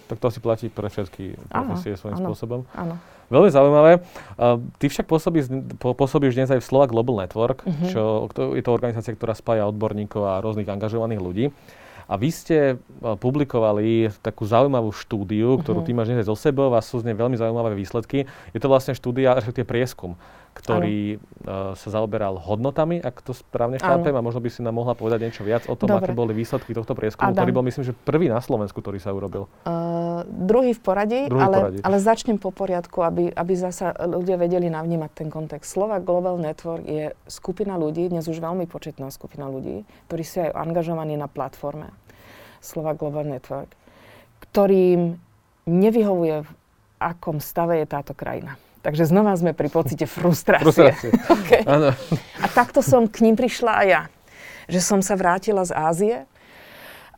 Tak to si platí pre všetky profesie svojím áno, spôsobom. Áno. Veľmi zaujímavé. Uh, ty však pôsobíš, pôsobíš dnes aj v Slovak Global Network, mm-hmm. čo je to organizácia, ktorá spája odborníkov a rôznych angažovaných ľudí. A vy ste uh, publikovali takú zaujímavú štúdiu, ktorú mm-hmm. ty máš dnes aj so sebou a sú z nej veľmi zaujímavé výsledky. Je to vlastne štúdia, respektíve prieskum, ktorý uh, sa zaoberal hodnotami, ak to správne chápem. A možno by si nám mohla povedať niečo viac o tom, dobre. Aké boli výsledky tohto prieskumu, Adam. Ktorý bol, myslím, že prvý na Slovensku, ktorý sa urobil. Uh, druhý v poradí, druhý ale, poradí. Ale začnem po poriadku, aby, aby zasa ľudia vedeli navnímať ten kontext. Slovak Global Network je skupina ľudí, dnes už veľmi početná skupina ľudí, ktorí sú aj angažovaní na platforme Slovak Global Network, ktorým nevyhovuje, v akom stave je táto krajina. Takže znova sme pri pocite frustrácie. Okay. A takto som k ním prišla aj ja. Že som sa vrátila z Ázie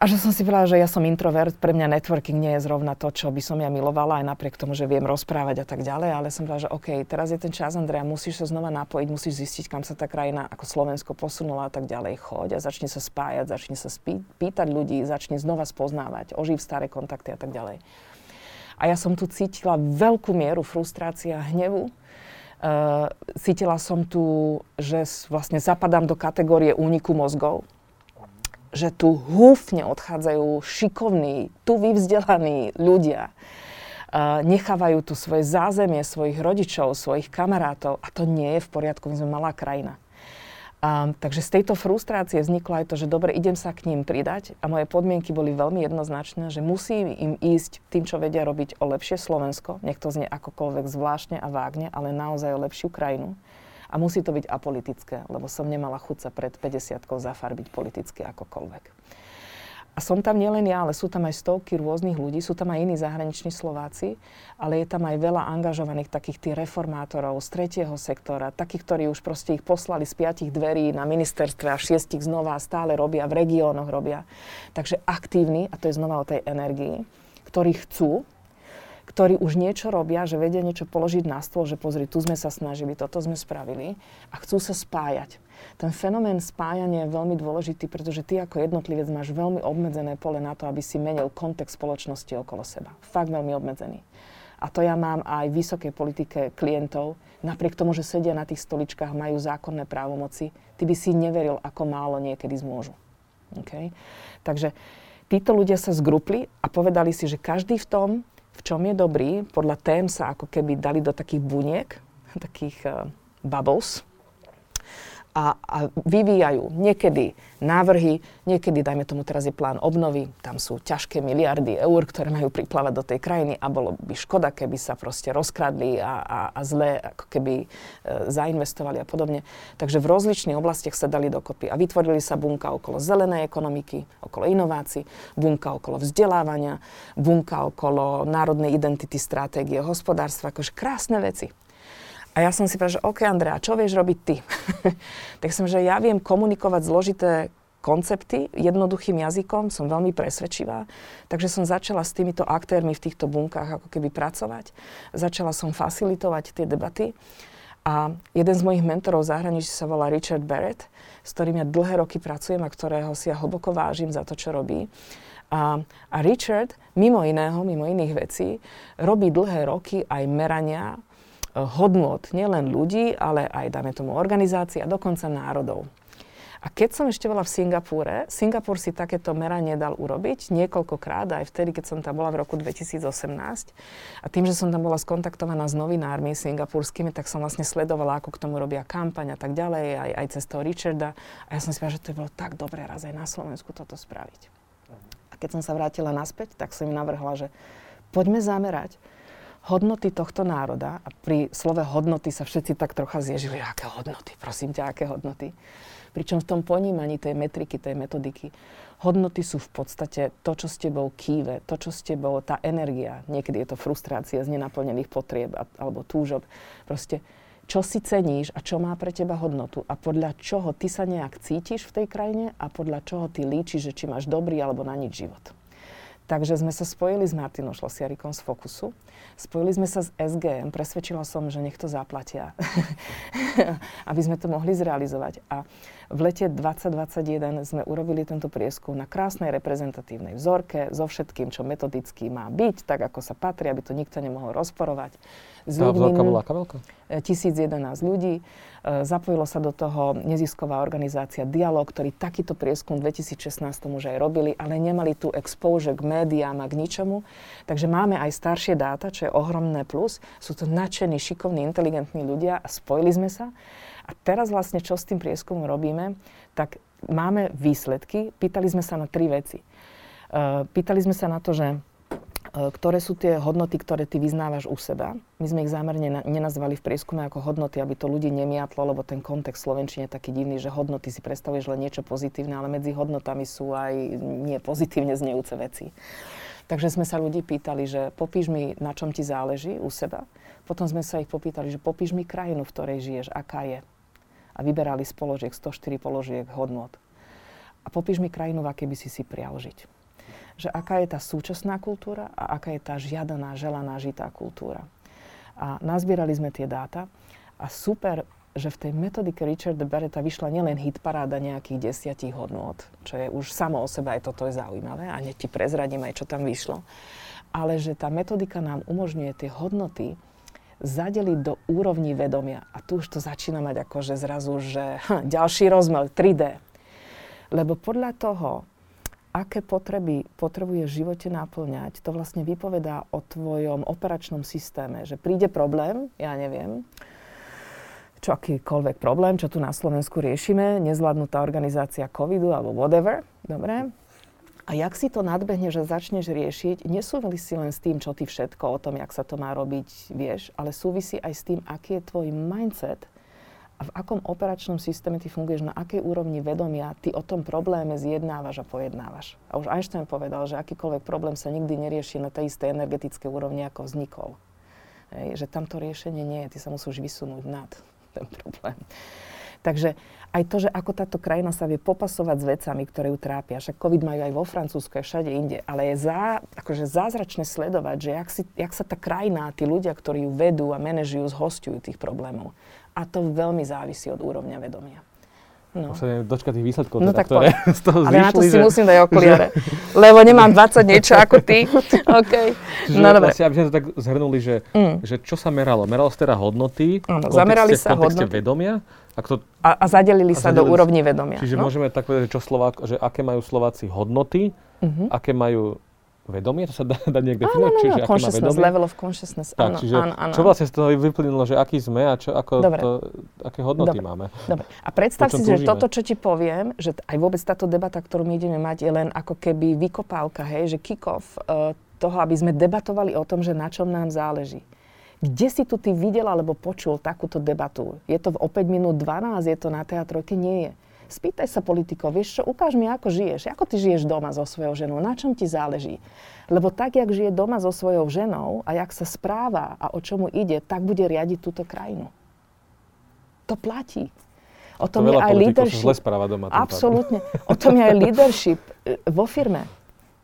a že som si povedala, že ja som introvert, pre mňa networking nie je zrovna to, čo by som ja milovala, aj napriek tomu, že viem rozprávať a tak ďalej, ale som povedala, že OK, teraz je ten čas, Andrea, musíš sa znova napojiť, musíš zistiť, kam sa tá krajina ako Slovensko posunula a tak ďalej. Choď a začni sa spájať, začni sa spí- pýtať ľudí, začni znova spoznávať, oživ staré kontakty a tak ďalej. A ja som tu cítila veľkú mieru frustrácia a hnevu. Uh, cítila som tu, že vlastne zapadám do kategórie úniku mozgov. že tu húfne odchádzajú šikovní, tu vyvzdelaní ľudia. Uh, nechávajú tu svoje zázemie, svojich rodičov, svojich kamarátov a to nie je v poriadku, my sme malá krajina. Um, takže z tejto frustrácie vzniklo aj to, že dobre, idem sa k ním pridať a moje podmienky boli veľmi jednoznačné, že musím im ísť tým, čo vedia robiť o lepšie Slovensko, nech to znie akokoľvek zvláštne a vágne, ale naozaj o lepšiu krajinu. A musí to byť apolitické, lebo som nemala chuť sa pred päťdesiatkou zafarbiť politicky akokoľvek. A som tam nielen ja, ale sú tam aj stovky rôznych ľudí, sú tam aj iní zahraniční Slováci, ale je tam aj veľa angažovaných takých tých reformátorov z tretieho sektora, takých, ktorí už proste ich poslali z piatich dverí na ministerstve a šiestich znova stále robia, v regiónoch robia. Takže aktívni, a to je znova o tej energii, ktorí chcú, ktorí už niečo robia, že vedia niečo položiť na stôl, že pozri, tu sme sa snažili, toto sme spravili a chcú sa spájať. Ten fenomén spájania je veľmi dôležitý, pretože ty ako jednotlivec máš veľmi obmedzené pole na to, aby si menil kontext spoločnosti okolo seba. Fakt veľmi obmedzený. A to ja mám aj v vysokej politike klientov. Napriek tomu, že sedia na tých stoličkách, majú zákonné právomoci, ty by si neveril, ako málo niekedy zmôžu. Okay? Takže títo ľudia sa zgrupli a povedali si, že každý v tom, v čom je dobrý, podľa tém sa ako keby dali do takých buniek, takých uh, bubbles a, a vyvíjajú niekedy návrhy, niekedy, dajme tomu teraz je plán obnovy, tam sú ťažké miliardy eur, ktoré majú priplávať do tej krajiny a bolo by škoda, keby sa proste rozkradli a, a, a zle ako keby uh, zainvestovali a podobne. Takže v rozličných oblastiach sa dali dokopy a vytvorili sa bunka okolo zelenej ekonomiky, okolo inovácií, bunka okolo vzdelávania, bunka okolo národnej identity, stratégie, hospodárstva, akože krásne veci. A ja som si povedala, že OK, Andrea, čo vieš robiť ty? Tak som, že ja viem komunikovať zložité koncepty jednoduchým jazykom, som veľmi presvedčivá. Takže som začala s týmito aktérmi v týchto bunkách ako keby pracovať. Začala som facilitovať tie debaty. A jeden z mojich mentorov zahraničí sa volá Richard Barrett, s ktorým ja dlhé roky pracujem a ktorého si ja hlboko vážim za to, čo robí. A, a Richard, mimo iného, mimo iných vecí, robí dlhé roky aj merania hodnot nielen ľudí, ale aj, dáme tomu, organizácií a dokonca národov. A keď som ešte bola v Singapúre, Singapúr si takéto meranie dal urobiť niekoľkokrát, aj vtedy, keď som tam bola v roku dvetisícosemnásť. A tým, že som tam bola skontaktovaná s novinármi singapúrskymi, tak som vlastne sledovala, ako k tomu robia kampaň a tak ďalej, aj, aj cez toho Richarda. A ja som si povedala, že to je bolo tak dobré raz aj na Slovensku toto spraviť. A keď som sa vrátila naspäť, tak som im navrhla, že poďme zamerať hodnoty tohto národa, a pri slove hodnoty sa všetci tak trocha zježili, aké hodnoty, prosím ťa, aké hodnoty. Pričom v tom ponímaní tej metriky, tej metodiky, hodnoty sú v podstate to, čo s tebou kýve, to, čo s tebou, tá energia, niekedy je to frustrácia z nenaplnených potrieb alebo túžob, proste čo si ceníš a čo má pre teba hodnotu a podľa čoho ty sa nejak cítiš v tej krajine a podľa čoho ty líčiš, že či máš dobrý alebo na nič život. Takže sme sa spojili s Martinou Šlosiarikom z Fokusu. Spojili sme sa s es gé em. Presvedčila som, že nech to zaplatia, aby sme to mohli zrealizovať. A v lete dvadsať dvadsaťjeden sme urobili tento prieskum na krásnej reprezentatívnej vzorke so všetkým, čo metodicky má byť, tak ako sa patrí, aby to nikto nemohol rozporovať. Tá vzorka bola aká veľká? tisíc jedenásť ľudí. Zapojilo sa do toho nezisková organizácia Dialog, ktorí takýto prieskum v dvetisícšestnásť už aj robili, ale nemali tu exposure k médiám a k ničomu. Takže máme aj staršie dáta, čo je ohromné plus. Sú to nadšení, šikovní, inteligentní ľudia a spojili sme sa. A teraz vlastne, čo s tým prieskumom robíme, tak máme výsledky. Pýtali sme sa na tri veci. Pýtali sme sa na to, že ktoré sú tie hodnoty, ktoré ty vyznávaš u seba. My sme ich zámerne nenazvali v prieskume ako hodnoty, aby to ľudí nemiatlo, lebo ten kontext slovenčine je taký divný, že hodnoty si predstavuješ len niečo pozitívne, ale medzi hodnotami sú aj nepozitívne znejúce veci. Takže sme sa ľudí pýtali, že popíš mi, na čom ti záleží u seba. Potom sme sa ich popýtali, že popíš mi krajinu, v ktorej žiješ, aká je. A vyberali z položiek, sto štyri položiek hodnot. A popíš mi krajinu, v akej by si si prial žiť. Že aká je tá súčasná kultúra a aká je tá žiadaná, želaná, žitá kultúra. A nazbierali sme tie dáta a super, že v tej metodike Richarda Barretta vyšla nielen hit paráda nejakých desiatich hodnôt, čo je už samo o sebe, aj toto je zaujímavé a hneď ti prezradím aj, čo tam vyšlo, ale že tá metodika nám umožňuje tie hodnoty zadeliť do úrovni vedomia. A tu už to začína mať akože zrazu, že ha, ďalší rozmer, tri dé. Lebo podľa toho, aké potreby potrebuješ v živote naplňať, to vlastne vypovedá o tvojom operačnom systéme. Že príde problém, ja neviem, čo akýkoľvek problém, čo tu na Slovensku riešime, nezvládnutá organizácia covidu alebo whatever, dobre? A jak si to nadbehneš a začneš riešiť, nesúvisí len s tým, čo ty všetko o tom, jak sa to má robiť, vieš, ale súvisí aj s tým, aký je tvoj mindset a v akom operačnom systéme ty funguješ, na akej úrovni vedomia ty o tom probléme zjednávaš a pojednávaš. A už Einstein povedal, že akýkoľvek problém sa nikdy nerieši na tej istej energetické úrovni, ako vznikol. Hej, že tam to riešenie nie je, ty sa musíš vysunúť nad ten problém. Takže aj to, že ako táto krajina sa vie popasovať s vecami, ktoré ju trápia. Však COVID majú aj vo Francúzsku, aj všade inde. Ale je zá, akože zázračne sledovať, že jak, si, jak sa tá krajina, tí ľudia, ktorí ju vedú a manažujú, zhostiujú tých problémov. A to veľmi závisí od úrovňa vedomia. No. Už sa neviem dočkať tých výsledkov, no, teda, ktoré po... z toho ale zvyšli. Ale na to si že... musím dať okuliare, lebo nemám dvadsať niečo ako ty. Okay. Čiže no, vlastne, aby sme to tak zhrnuli, že, mm. že čo sa meralo? Meralo sa teda hodnoty, ano, v kontexte, sa v kontexte hodnoty. vedomia. A, kto... a, a zadelili a sa zadelili do úrovni vedomia. Čiže no? môžeme tak povedať, že, čo Slovák, že aké majú Slováci hodnoty, mm-hmm. aké majú vedomie, to sa dá, dá niekde definovať, no, no, čiže no, aké má vedomie. Level of consciousness, tak, áno, čiže áno, áno. Čo vlastne z toho vyplynulo, že aký sme a čo, ako to, aké hodnoty Dobre. máme. Dobre. A predstav si, túžime. Že toto, čo ti poviem, že aj vôbec táto debata, ktorú my ideme mať, je len ako keby vykopávka, hej, že kick-off uh, toho, aby sme debatovali o tom, že na čom nám záleží. Kde si tu ty videla alebo počul takúto debatu? Je to v o päť minút dvanásť, je to na té á tri, nie je. Spýtaj sa politikov, vieš čo, ukáž mi, ako žiješ. Ako ty žiješ doma so svojou ženou? Na čom ti záleží? Lebo tak, jak žije doma so svojou ženou a jak sa správa a o čomu ide, tak bude riadiť túto krajinu. To platí. O tom to je aj leadership. Veľa politikov sa zle správa doma. Absolútne. O tom je aj leadership vo firme.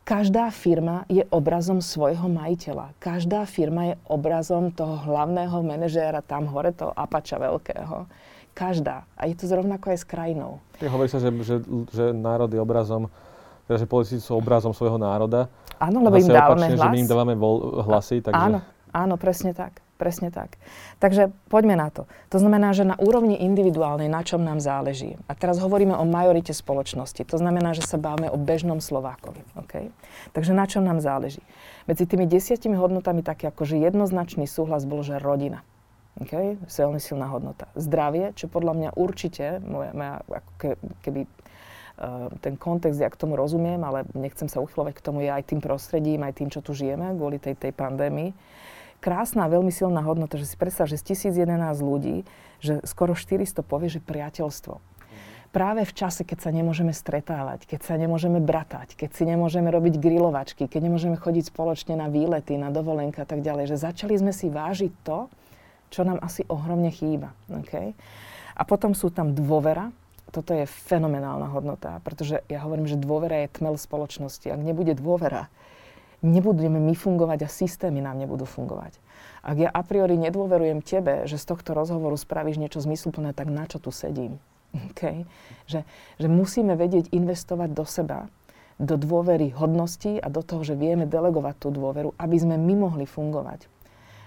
Každá firma je obrazom svojho majiteľa. Každá firma je obrazom toho hlavného manažéra tam hore, toho apača veľkého. Každá. A je to zrovnako aj s krajinou. Ja, hovorí sa, že, že, že národ je obrazom, že politici sú obrazom svojho národa. Áno, lebo im dávame opačne, hlas. My im dávame vol, hlasy. Takže... Áno, áno, presne tak. Presne tak. Takže poďme na to. To znamená, že na úrovni individuálnej, na čom nám záleží. A teraz hovoríme o majorite spoločnosti. To znamená, že sa bávame o bežnom Slovákovi. Okay? Takže na čom nám záleží. Medzi tými desiatimi hodnotami taký akože jednoznačný súhlas bol, že rodina. Okay? To je veľmi silná hodnota. Zdravie, čo podľa mňa určite, moja, moja, ako ke, keby uh, ten kontext, ja k tomu rozumiem, ale nechcem sa uchylovať k tomu, ja aj tým prostredím, aj tým, čo tu žijeme, kvôli tej, tej pandémii. Krásna, veľmi silná hodnota, že si predstav, že z tisíc jedenásť ľudí, že skoro štyristo povie, že priateľstvo. Práve v čase, keď sa nemôžeme stretávať, keď sa nemôžeme bratať, keď si nemôžeme robiť grilovačky, keď nemôžeme chodiť spoločne na výlety, na dovolenka a tak ďalej, že začali sme si vážiť to, čo nám asi ohromne chýba. Okay? A potom sú tam dôvera. Toto je fenomenálna hodnota, pretože ja hovorím, že dôvera je tmel spoločnosti. Ak nebude dôvera, nebudeme my fungovať a systémy nám nebudú fungovať. Ak ja a priori nedôverujem tebe, že z tohto rozhovoru spravíš niečo zmysluplné, tak na čo tu sedím? Okay? Že, že musíme vedieť investovať do seba, do dôvery hodností a do toho, že vieme delegovať tú dôveru, aby sme my mohli fungovať.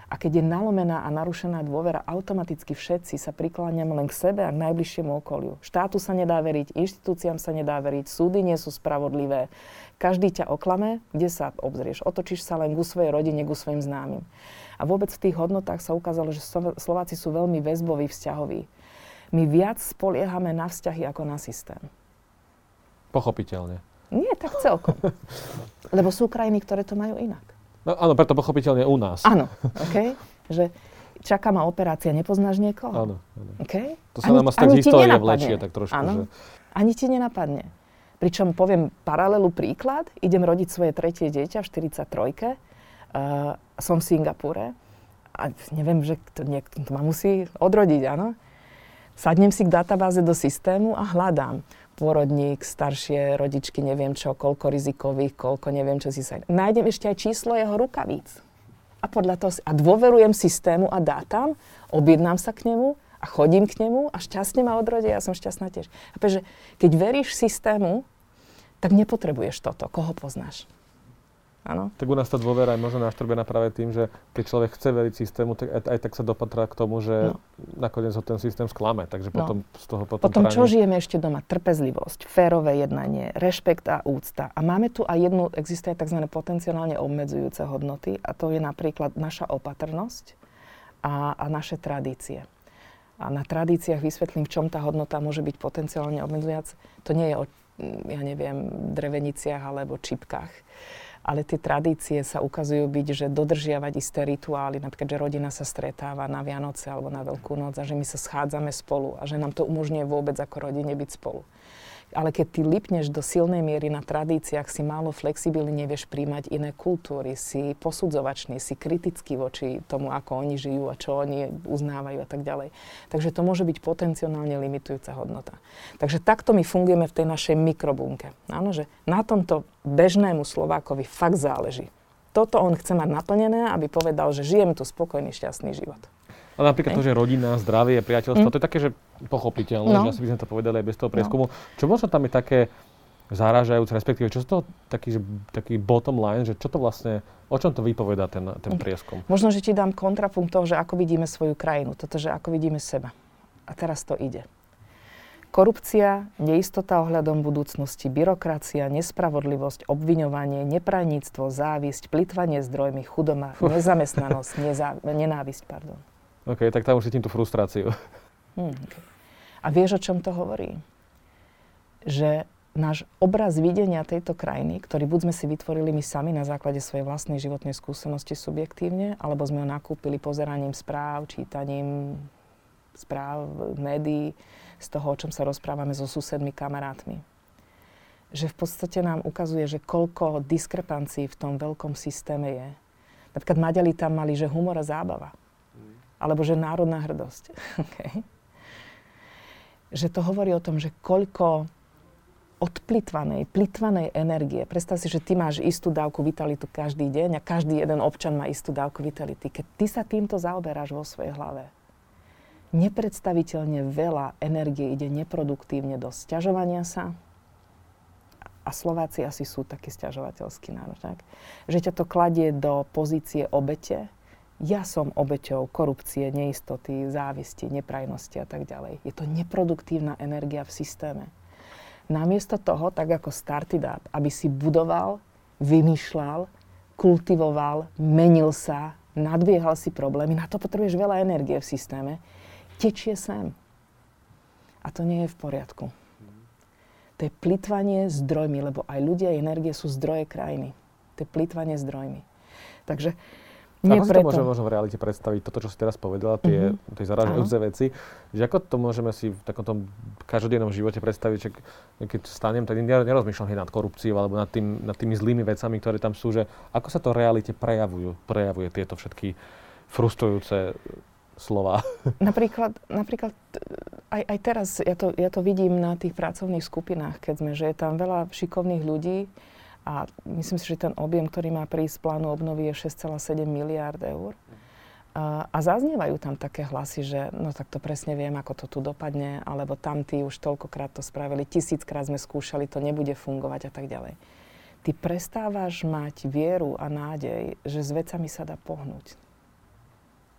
A keď je nalomená a narušená dôvera, automaticky všetci sa prikláňame len k sebe a k najbližšiemu okoliu. Štátu sa nedá veriť, inštitúciám sa nedá veriť, súdy nie sú spravodlivé. Každý ťa oklame, kde sa obzrieš. Otočíš sa len ku svojej rodine, ku svojim známym. A vôbec v tých hodnotách sa ukázalo, že Slováci sú veľmi väzboví, vzťahoví. My viac spoliehame na vzťahy ako na systém. Pochopiteľne. Nie, tak celkom. Lebo sú krajiny, ktoré to majú inak. No, áno, preto pochopiteľne u nás. Áno, okej. Okay? Že čaká ma operácia, nepoznáš niekoho? Áno, áno. Okay? To sa ani, nám asi tak história vlečie tak trošku. Áno, že... ani ti nenapadne. Pričom poviem paralelu príklad, idem rodiť svoje tretie dieťa v štyridsaťtrojke, uh, som v Singapúre a neviem, že to niekto ma musí odrodiť, áno. Sadnem si k databáze do systému a hľadám. Pôrodník, staršie rodičky, neviem čo, koľko rizikových, koľko neviem čo si sa... Nájdem ešte aj číslo jeho rukavíc. A podľa toho si... A dôverujem systému a dátam, objednám sa k nemu a chodím k nemu a šťastne ma odrodí, ja som šťastná tiež. A pretože keď veríš systému, tak nepotrebuješ toto, koho poznáš. Áno. Tak u nás tá dôvera je možno naštrbená práve tým, že keď človek chce veriť systému, tak aj, aj tak sa dopatrá k tomu, že no. nakoniec ho ten systém sklame. Takže potom no. z toho potom... Potom tráni... čo žijeme ešte doma? Trpezlivosť, férové jednanie, rešpekt a úcta. A máme tu aj jednu, existuje tzv. Potenciálne obmedzujúce hodnoty a to je napríklad naša opatrnosť a, a naše tradície. A na tradíciách vysvetlím, v čom tá hodnota môže byť potenciálne obmedzujúca. To nie je o, ja neviem, dreveniciach alebo čipkách. Ale tie tradície sa ukazujú byť, že dodržiavať isté rituály, napríklad, že rodina sa stretáva na Vianoce alebo na Veľkú noc a že my sa schádzame spolu a že nám to umožňuje vôbec ako rodine byť spolu. Ale keď ty lipneš do silnej miery na tradíciách, si málo flexibilný, nevieš príjmať iné kultúry, si posudzovačný, si kritický voči tomu, ako oni žijú a čo oni uznávajú a tak ďalej. Takže to môže byť potenciálne limitujúca hodnota. Takže takto my fungujeme v tej našej mikrobunke. Áno, že na tomto bežnému Slovákovi fakt záleží. Toto on chce mať naplnené, aby povedal, že žijem tu spokojný, šťastný život. Ale napríklad to, že rodina, zdravie, priateľstvo, mm. to je také, že pochopiteľné, no. že asi by sme to povedali aj bez toho prieskumu. No. Čo možno tam je také zarážajúce, respektíve čo z toho taký, taký bottom line, že čo to vlastne, o čom to vypovedá ten, ten prieskum? Možno, že ti dám kontrapunkt toho, že ako vidíme svoju krajinu, toto, že ako vidíme seba. A teraz to ide. Korupcia, neistota ohľadom budúcnosti, byrokracia, nespravodlivosť, obviňovanie, neprajníctvo, závisť, plytvanie zdrojmi, chudoba, nezamestnanosť, nezá, nenávisť, pardon. OK, tak tam už cítim tú frustráciu. Hmm. A vieš, o čom to hovorí? Že náš obraz videnia tejto krajiny, ktorý buď sme si vytvorili my sami na základe svojej vlastnej životnej skúsenosti subjektívne, alebo sme ho nakúpili pozeraním správ, čítaním správ, médií, z toho, o čom sa rozprávame so susedmi, kamarátmi. Že v podstate nám ukazuje, že koľko diskrepancií v tom veľkom systéme je. Napríklad Maďari tam mali, že humor a zábava. Alebo že národná hrdosť. Okay. Že to hovorí o tom, že koľko odplitvanej, plitvanej energie. Predstav si, že ty máš istú dávku vitalitu každý deň a každý jeden občan má istú dávku vitality. Keď ty sa týmto zaoberáš vo svojej hlave, nepredstaviteľne veľa energie ide neproduktívne do sťažovania sa. A Slováci asi sú taký sťažovateľský národ. Tak? Že ťa to kladie do pozície obete. Ja som obeťou korupcie, neistoty, závisti, neprajnosti a tak ďalej. Je to neproduktívna energia v systéme. Namiesto toho, tak ako Start It Up, aby si budoval, vymýšľal, kultivoval, menil sa, nadbiehal si problémy, na to potrebuješ veľa energie v systéme, tečie sem. A to nie je v poriadku. To je plytvanie zdrojmi, lebo aj ľudia a energie sú zdroje krajiny. To je plytvanie zdrojmi. Takže... Ako si to môžeme možno v realite predstaviť, toto, čo si teraz povedala, tie, mm-hmm. tie zarážajúce veci, že ako to môžeme si v takomto každodennom živote predstaviť, že keď stanem, tak nerozmýšľam hneď nad korupciou alebo nad, tým, nad tými zlými vecami, ktoré tam sú, že ako sa to v realite prejavujú, prejavuje tieto všetky frustrujúce slova. Napríklad, napríklad aj, aj teraz, ja to, ja to vidím na tých pracovných skupinách, keď sme, že je tam veľa šikovných ľudí, a myslím si, že ten objem, ktorý má prísť z plánu obnovy, je šesť celá sedem miliárd eur. A, a zaznievajú tam také hlasy, že no tak to presne viem, ako to tu dopadne, alebo tamtí už toľkokrát to spravili, tisíckrát sme skúšali, to nebude fungovať a tak ďalej. Ty prestávaš mať vieru a nádej, že s vecami sa dá pohnúť.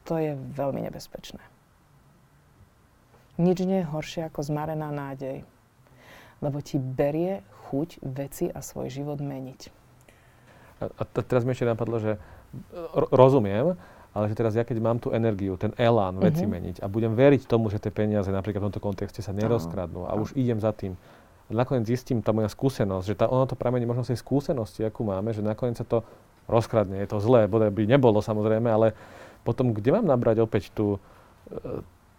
To je veľmi nebezpečné. Nič nie je horšie ako zmarená nádej, lebo ti berie chuť veci a svoj život meniť. A, a teraz mi ešte napadlo, že r- rozumiem, ale že teraz ja keď mám tú energiu, ten elán veci uh-huh. meniť a budem veriť tomu, že tie peniaze napríklad v tomto kontexte sa nerozkradnú uh-huh. a už idem za tým. A nakoniec zistím, tá moja skúsenosť, že tá, ono to pramení možno z tej skúsenosti, akú máme, že nakoniec sa to rozkradne. Je to zlé, bodaj by nebolo samozrejme, ale potom kde mám nabrať opäť tú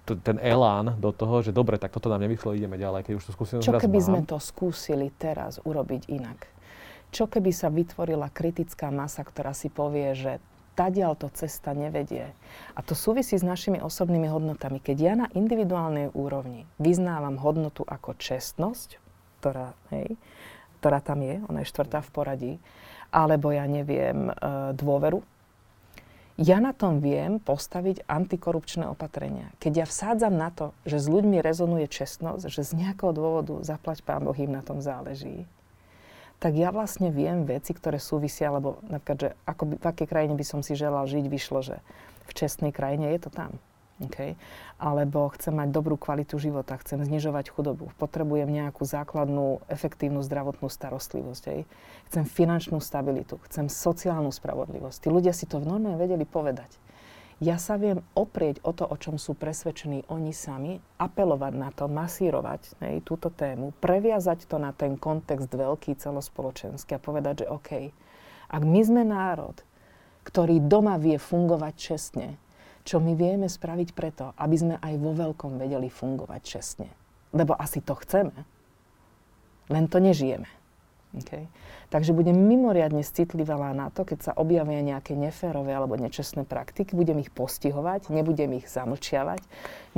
ten elán do toho, že dobre, tak toto nám nevyšlo, ideme ďalej, keď už to skúsim. Čo keby mám. Sme to skúsili teraz urobiť inak? Čo keby sa vytvorila kritická masa, ktorá si povie, že tadiaľto cesta nevedie? A to súvisí s našimi osobnými hodnotami. Keď ja na individuálnej úrovni vyznávam hodnotu ako čestnosť, ktorá, hej, ktorá tam je, ona je štvrtá v poradí, alebo ja neviem, dôveru, ja na tom viem postaviť antikorupčné opatrenia. Keď ja vsádzam na to, že s ľuďmi rezonuje čestnosť, že z nejakého dôvodu, zaplať Pán Boh, im na tom záleží, tak ja vlastne viem veci, ktoré súvisia, lebo napríklad, že ako by, v akej krajine by som si želal žiť, vyšlo, že v čestnej krajine je to tam. Okay. Alebo chcem mať dobrú kvalitu života, chcem znižovať chudobu, potrebujem nejakú základnú, efektívnu zdravotnú starostlivosť, hej. Chcem finančnú stabilitu, chcem sociálnu spravodlivosť. Tí ľudia si to v normálne vedeli povedať. Ja sa viem oprieť o to, o čom sú presvedčení oni sami, apelovať na to, masírovať, hej, túto tému, previazať to na ten kontext veľký celospoločenský a povedať, že OK, ak my sme národ, ktorý doma vie fungovať čestne, čo my vieme spraviť preto, aby sme aj vo veľkom vedeli fungovať čestne. Lebo asi to chceme, len to nežijeme. Okay? Takže budem mimoriadne citlivá na to, keď sa objavia nejaké neférové alebo nečestné praktiky, budem ich postihovať, nebudem ich zamlčiavať,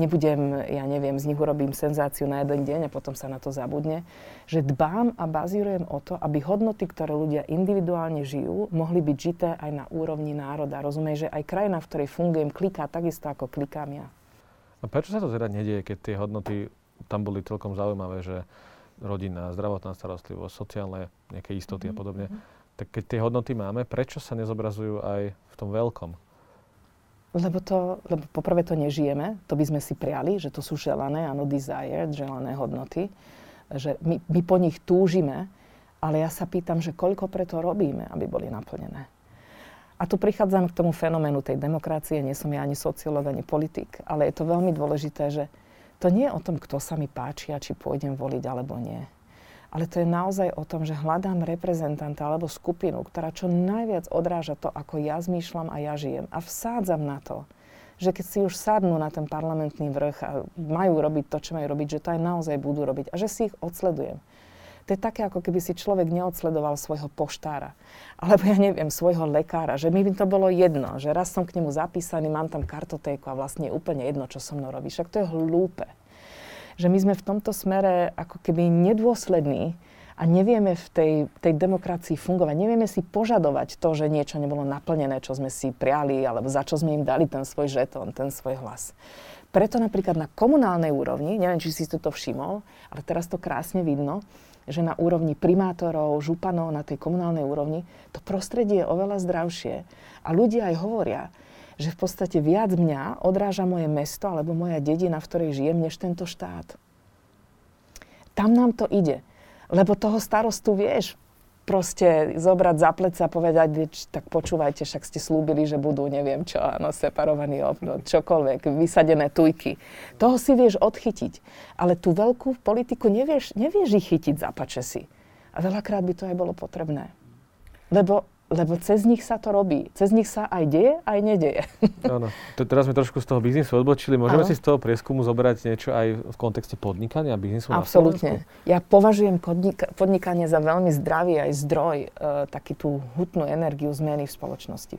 nebudem, ja neviem, z nich urobím senzáciu na jeden deň a potom sa na to zabudne, že dbám a bazírujem o to, aby hodnoty, ktoré ľudia individuálne žijú, mohli byť žité aj na úrovni národa. Rozumej, že aj krajina, v ktorej fungujem, kliká takisto, ako klikám ja. A prečo sa to teda nedieje, keď tie hodnoty tam boli celkom zaujímavé, že rodina, zdravotná starostlivosť, sociálne nejaké istoty mm-hmm. a podobne. Tak keď tie hodnoty máme, prečo sa nezobrazujú aj v tom veľkom? Lebo to, lebo poprvé to nežijeme, to by sme si priali, že to sú želané, áno, desired, želané hodnoty, že my, my po nich túžime, ale ja sa pýtam, že koľko preto robíme, aby boli naplnené. A tu prichádzam k tomu fenoménu tej demokracie, nie som ja ani sociológ, ani politik, ale je to veľmi dôležité, že to nie je o tom, kto sa mi páči a či pôjdem voliť alebo nie. Ale to je naozaj o tom, že hľadám reprezentanta alebo skupinu, ktorá čo najviac odráža to, ako ja zmýšľam a ja žijem. A vsádzam na to, že keď si už sadnú na ten parlamentný vrch a majú robiť to, čo majú robiť, že to aj naozaj budú robiť a že si ich odsledujem. To je také, ako keby si človek neodsledoval svojho poštára, alebo ja neviem, svojho lekára, že mi by to bolo jedno, že raz som k nemu zapísaný, mám tam kartotéku a vlastne je úplne jedno, čo so mnou robí. Však to je hlúpe. Že my sme v tomto smere ako keby nedôslední a nevieme v tej, tej demokracii fungovať. Nevieme si požadovať to, že niečo nebolo naplnené, čo sme si priali, alebo za čo sme im dali ten svoj žetón, ten svoj hlas. Preto napríklad na komunálnej úrovni, neviem, či si toto všimol, ale teraz to krásne vidno, že na úrovni primátorov, županov, na tej komunálnej úrovni, to prostredie je oveľa zdravšie. A ľudia aj hovoria, že v podstate viac mňa odráža moje mesto alebo moja dedina, v ktorej žijem, než tento štát. Tam nám to ide. Lebo toho starostu vieš proste zobrať za pleca a povedať, tak počúvajte, však ste slúbili, že budú, neviem čo, áno, separovaní, no, čokoľvek, vysadené tujky. Toho si vieš odchytiť. Ale tú veľkú politiku nevieš, nevieš ich chytiť, zapače si. A veľakrát by to aj bolo potrebné. Lebo, lebo cez nich sa to robí. Cez nich sa aj deje, aj nedeje. Áno. Teraz sme trošku z toho biznisu odbočili. Môžeme si z toho prieskumu zobrať niečo aj v kontexte podnikania a biznisu na Slovensku? Absolútne. Ja považujem podnikanie za veľmi zdravý aj zdroj, e, taký tú hutnú energiu zmeny v spoločnosti.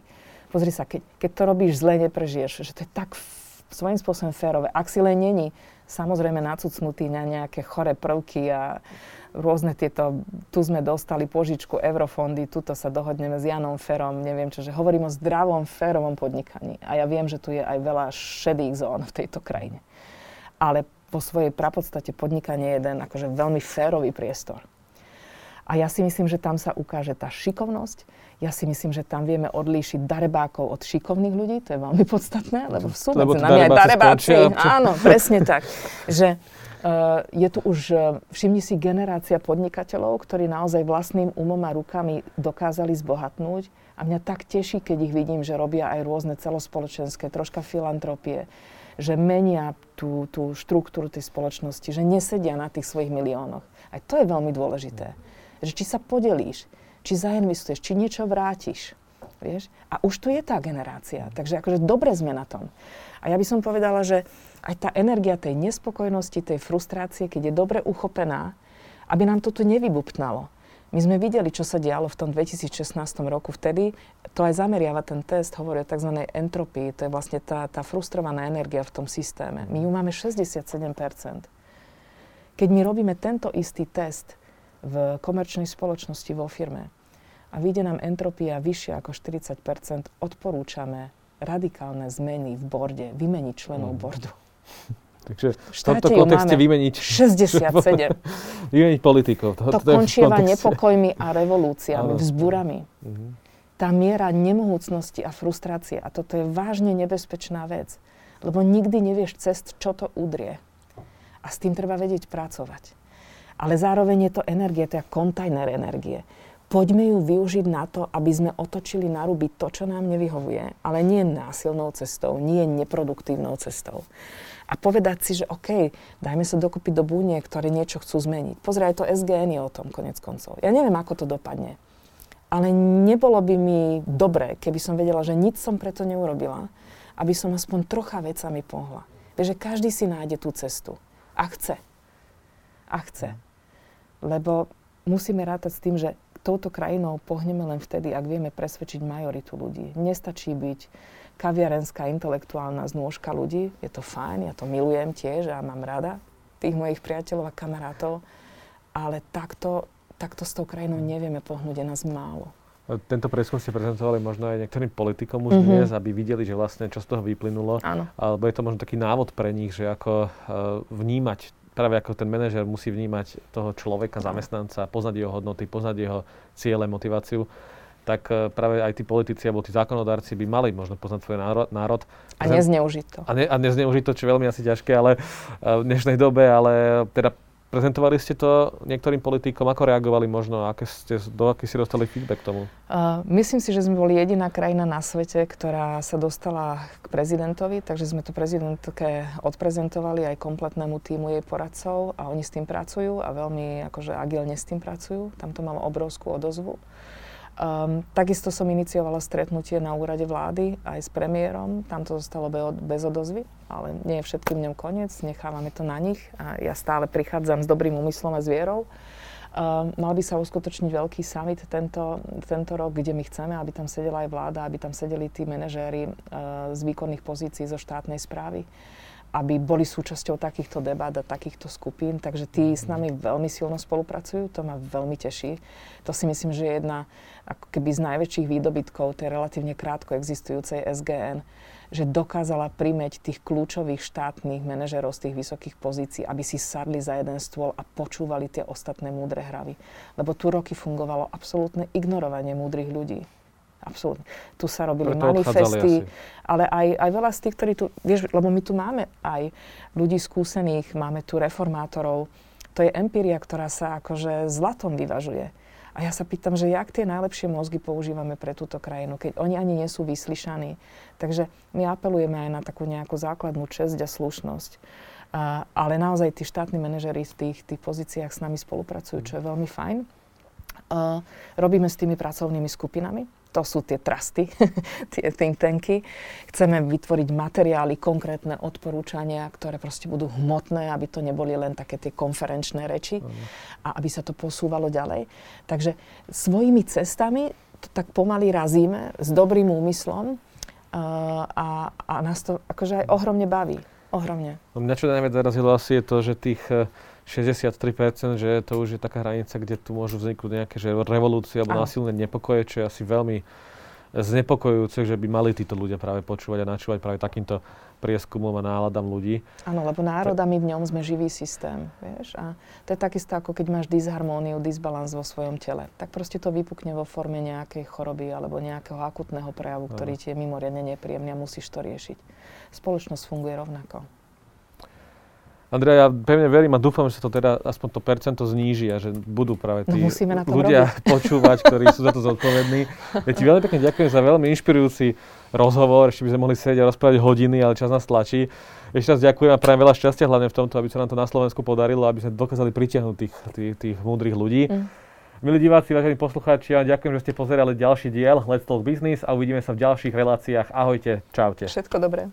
Pozri sa, keď, keď to robíš zle, neprežiješ, že to je tak svojím spôsobom férové. Ak si len není, samozrejme nacucnutý na nejaké choré prvky a rôzne tieto, tu sme dostali požičku, eurofondy, tuto sa dohodneme s Janom Ferom, neviem čo, že hovorím o zdravom, férovom podnikaní. A ja viem, že tu je aj veľa šedých zón v tejto krajine. Ale po svojej prapodstate podnikanie je jeden akože veľmi férový priestor. A ja si myslím, že tam sa ukáže tá šikovnosť. Ja si myslím, že tam vieme odlíšiť darebákov od šikovných ľudí. To je veľmi podstatné, lebo v súbe sa nám aj darebáci. Áno, presne tak. Že uh, je tu už, uh, všimni si, generácia podnikateľov, ktorí naozaj vlastným umom a rukami dokázali zbohatnúť. A mňa tak teší, keď ich vidím, že robia aj rôzne celospoločenské, troška filantropie, že menia tú, tú štruktúru tej spoločnosti, že nesedia na tých svojich miliónoch. Aj to je veľmi dôležité. Že či sa podelíš, či zainvestuješ, či niečo vrátiš, vieš? A už tu je tá generácia, takže akože dobre sme na tom. A ja by som povedala, že aj tá energia tej nespokojnosti, tej frustrácie, keď je dobre uchopená, aby nám to tu nevybupnalo. My sme videli, čo sa dialo v tom dvetisíc šestnástom roku vtedy. To aj zameriava ten test, hovorí o tzv. Entropii, to je vlastne tá, tá frustrovaná energia v tom systéme. My ju máme šesťdesiatsedem percent. Keď my robíme tento istý test v komerčnej spoločnosti vo firme a vyjde nám entropia vyššia ako štyridsať percent, odporúčame radikálne zmeny v borde, vymeniť členov mm. bordu. Takže v tomto kontexte vymeniť šesťdesiatsedem. Vymeniť politikov. To, to, to končieva nepokojmi a revolúciami, vzbúrami. Uh-huh. Tá miera nemohúcnosti a frustrácie. A toto je vážne nebezpečná vec. Lebo nikdy nevieš cest, čo to udrie. A s tým treba vedieť pracovať. Ale zároveň je to energie, to je kontajner energie. Poďme ju využiť na to, aby sme otočili na ruby to, čo nám nevyhovuje, ale nie násilnou cestou, nie neproduktívnou cestou. A povedať si, že OK, dajme sa dokúpiť do buniek, ktoré niečo chcú zmeniť. Pozeraj, to es gé en je o tom konec koncov. Ja neviem, ako to dopadne, ale nebolo by mi dobre, keby som vedela, že nič som preto neurobila, aby som aspoň trocha vecami pohla. Vieš, že každý si nájde tú cestu. A chce. A chce. Lebo musíme rátať s tým, že touto krajinou pohneme len vtedy, ak vieme presvedčiť majoritu ľudí. Nestačí byť kaviarenská intelektuálna znôžka ľudí. Je to fajn, ja to milujem tiež a ja mám rada tých mojich priateľov a kamarátov. Ale takto, takto s tou krajinou nevieme pohnúť, je nás málo. Tento prieskum ste prezentovali možno aj niektorým politikom už mm-hmm. dnes, aby videli, že vlastne čo z toho vyplynulo. Áno. Alebo je to možno taký návod pre nich, že ako vnímať, práve ako ten manažér musí vnímať toho človeka, zamestnanca, poznať jeho hodnoty, poznať jeho ciele, motiváciu, tak práve aj tí politici alebo tí zákonodarci by mali možno poznať svoj národ. A nezneužiť to. A, ne, a nezneužiť to, čo je veľmi asi ťažké, ale v dnešnej dobe, ale teda prezentovali ste to niektorým politikom, ako reagovali možno, aké ste, do aký si dostali feedback k tomu? Uh, myslím si, že sme boli jediná krajina na svete, ktorá sa dostala k prezidentovi, takže sme to prezidentke odprezentovali aj kompletnému tímu jej poradcov a oni s tým pracujú a veľmi akože agilne s tým pracujú. Tam to malo obrovskú odozvu. Um, takisto som iniciovala stretnutie na úrade vlády aj s premiérom, tam to zostalo be- bez odozvy, ale nie je všetkým dňom koniec, nechávame to na nich a ja stále prichádzam s dobrým úmyslom a s vierou. Um, mal by sa uskutočniť veľký summit tento, tento rok, kde my chceme, aby tam sedela aj vláda, aby tam sedeli tí manažéri uh, z výkonných pozícií zo štátnej správy, aby boli súčasťou takýchto debát a takýchto skupín, takže tí s nami veľmi silno spolupracujú, to ma veľmi teší. To si myslím, že je jedna ako keby z najväčších výdobytkov tej relatívne krátko existujúcej es gé en, že dokázala primäť tých kľúčových štátnych manažerov z tých vysokých pozícií, aby si sadli za jeden stôl a počúvali tie ostatné múdre hravy. Lebo tu roky fungovalo absolútne ignorovanie múdrych ľudí. Absolútne. Tu sa robili manifesty, ale aj, aj veľa z tých, ktorí tu, vieš, lebo my tu máme aj ľudí skúsených, máme tu reformátorov. To je empíria, ktorá sa akože zlatom vyvažuje. A ja sa pýtam, že jak tie najlepšie mozgy používame pre túto krajinu, keď oni ani nie sú vyslyšaní. Takže my apelujeme aj na takú nejakú základnú česť a slušnosť. A, ale naozaj tí štátni manažeri v tých, tých pozíciách s nami spolupracujú, čo je veľmi fajn. A robíme s tými pracovnými skupinami. To sú tie trusty, tie think tanky. Chceme vytvoriť materiály, konkrétne odporúčania, ktoré proste budú hmotné, aby to neboli len také tie konferenčné reči a aby sa to posúvalo ďalej. Takže svojimi cestami to tak pomaly razíme s dobrým úmyslom a, a nás to akože aj ohromne baví. Ohromne. No mňa čo najviac zarazilo asi je to, že tých šesťdesiattri percent, že to už je taká hranica, kde tu môžu vzniknúť nejaké že revolúcie alebo násilné nepokoje, čo je asi veľmi znepokojujúce, že by mali títo ľudia práve počúvať a načúvať práve takýmto prieskumom a náladám ľudí. Áno, lebo národami v ňom sme živý systém, vieš. A to je takisto ako keď máš disharmóniu, disbalans vo svojom tele. Tak proste to vypukne vo forme nejakej choroby alebo nejakého akutného prejavu, ktorý ti je mimoriadne nepríjemný a musíš to riešiť. Spoločnosť funguje rovnako. Andrea, ja pevne verím a dúfam, že sa to teda aspoň to percento zníži a že budú práve tí no ľudia robiť. Počúvať, ktorí sú za to zodpovední. Ja ti veľmi pekne ďakujem za veľmi inšpirujúci rozhovor. Ešte by sme mohli sedieť a rozprávať hodiny, ale čas nás tlačí. Ešte raz ďakujem a prajem veľa šťastia hlavne v tomto, aby sa nám to na Slovensku podarilo, aby sme dokázali pritiahnuť tých, tých, tých múdrych ľudí. Mm. Milí diváci, vážení poslucháči, ja ďakujem, že ste pozerali ďalší diel Let's Talk Business a uvidíme sa v ďalších reláciách. Ahojte, čaute. Všetko dobré.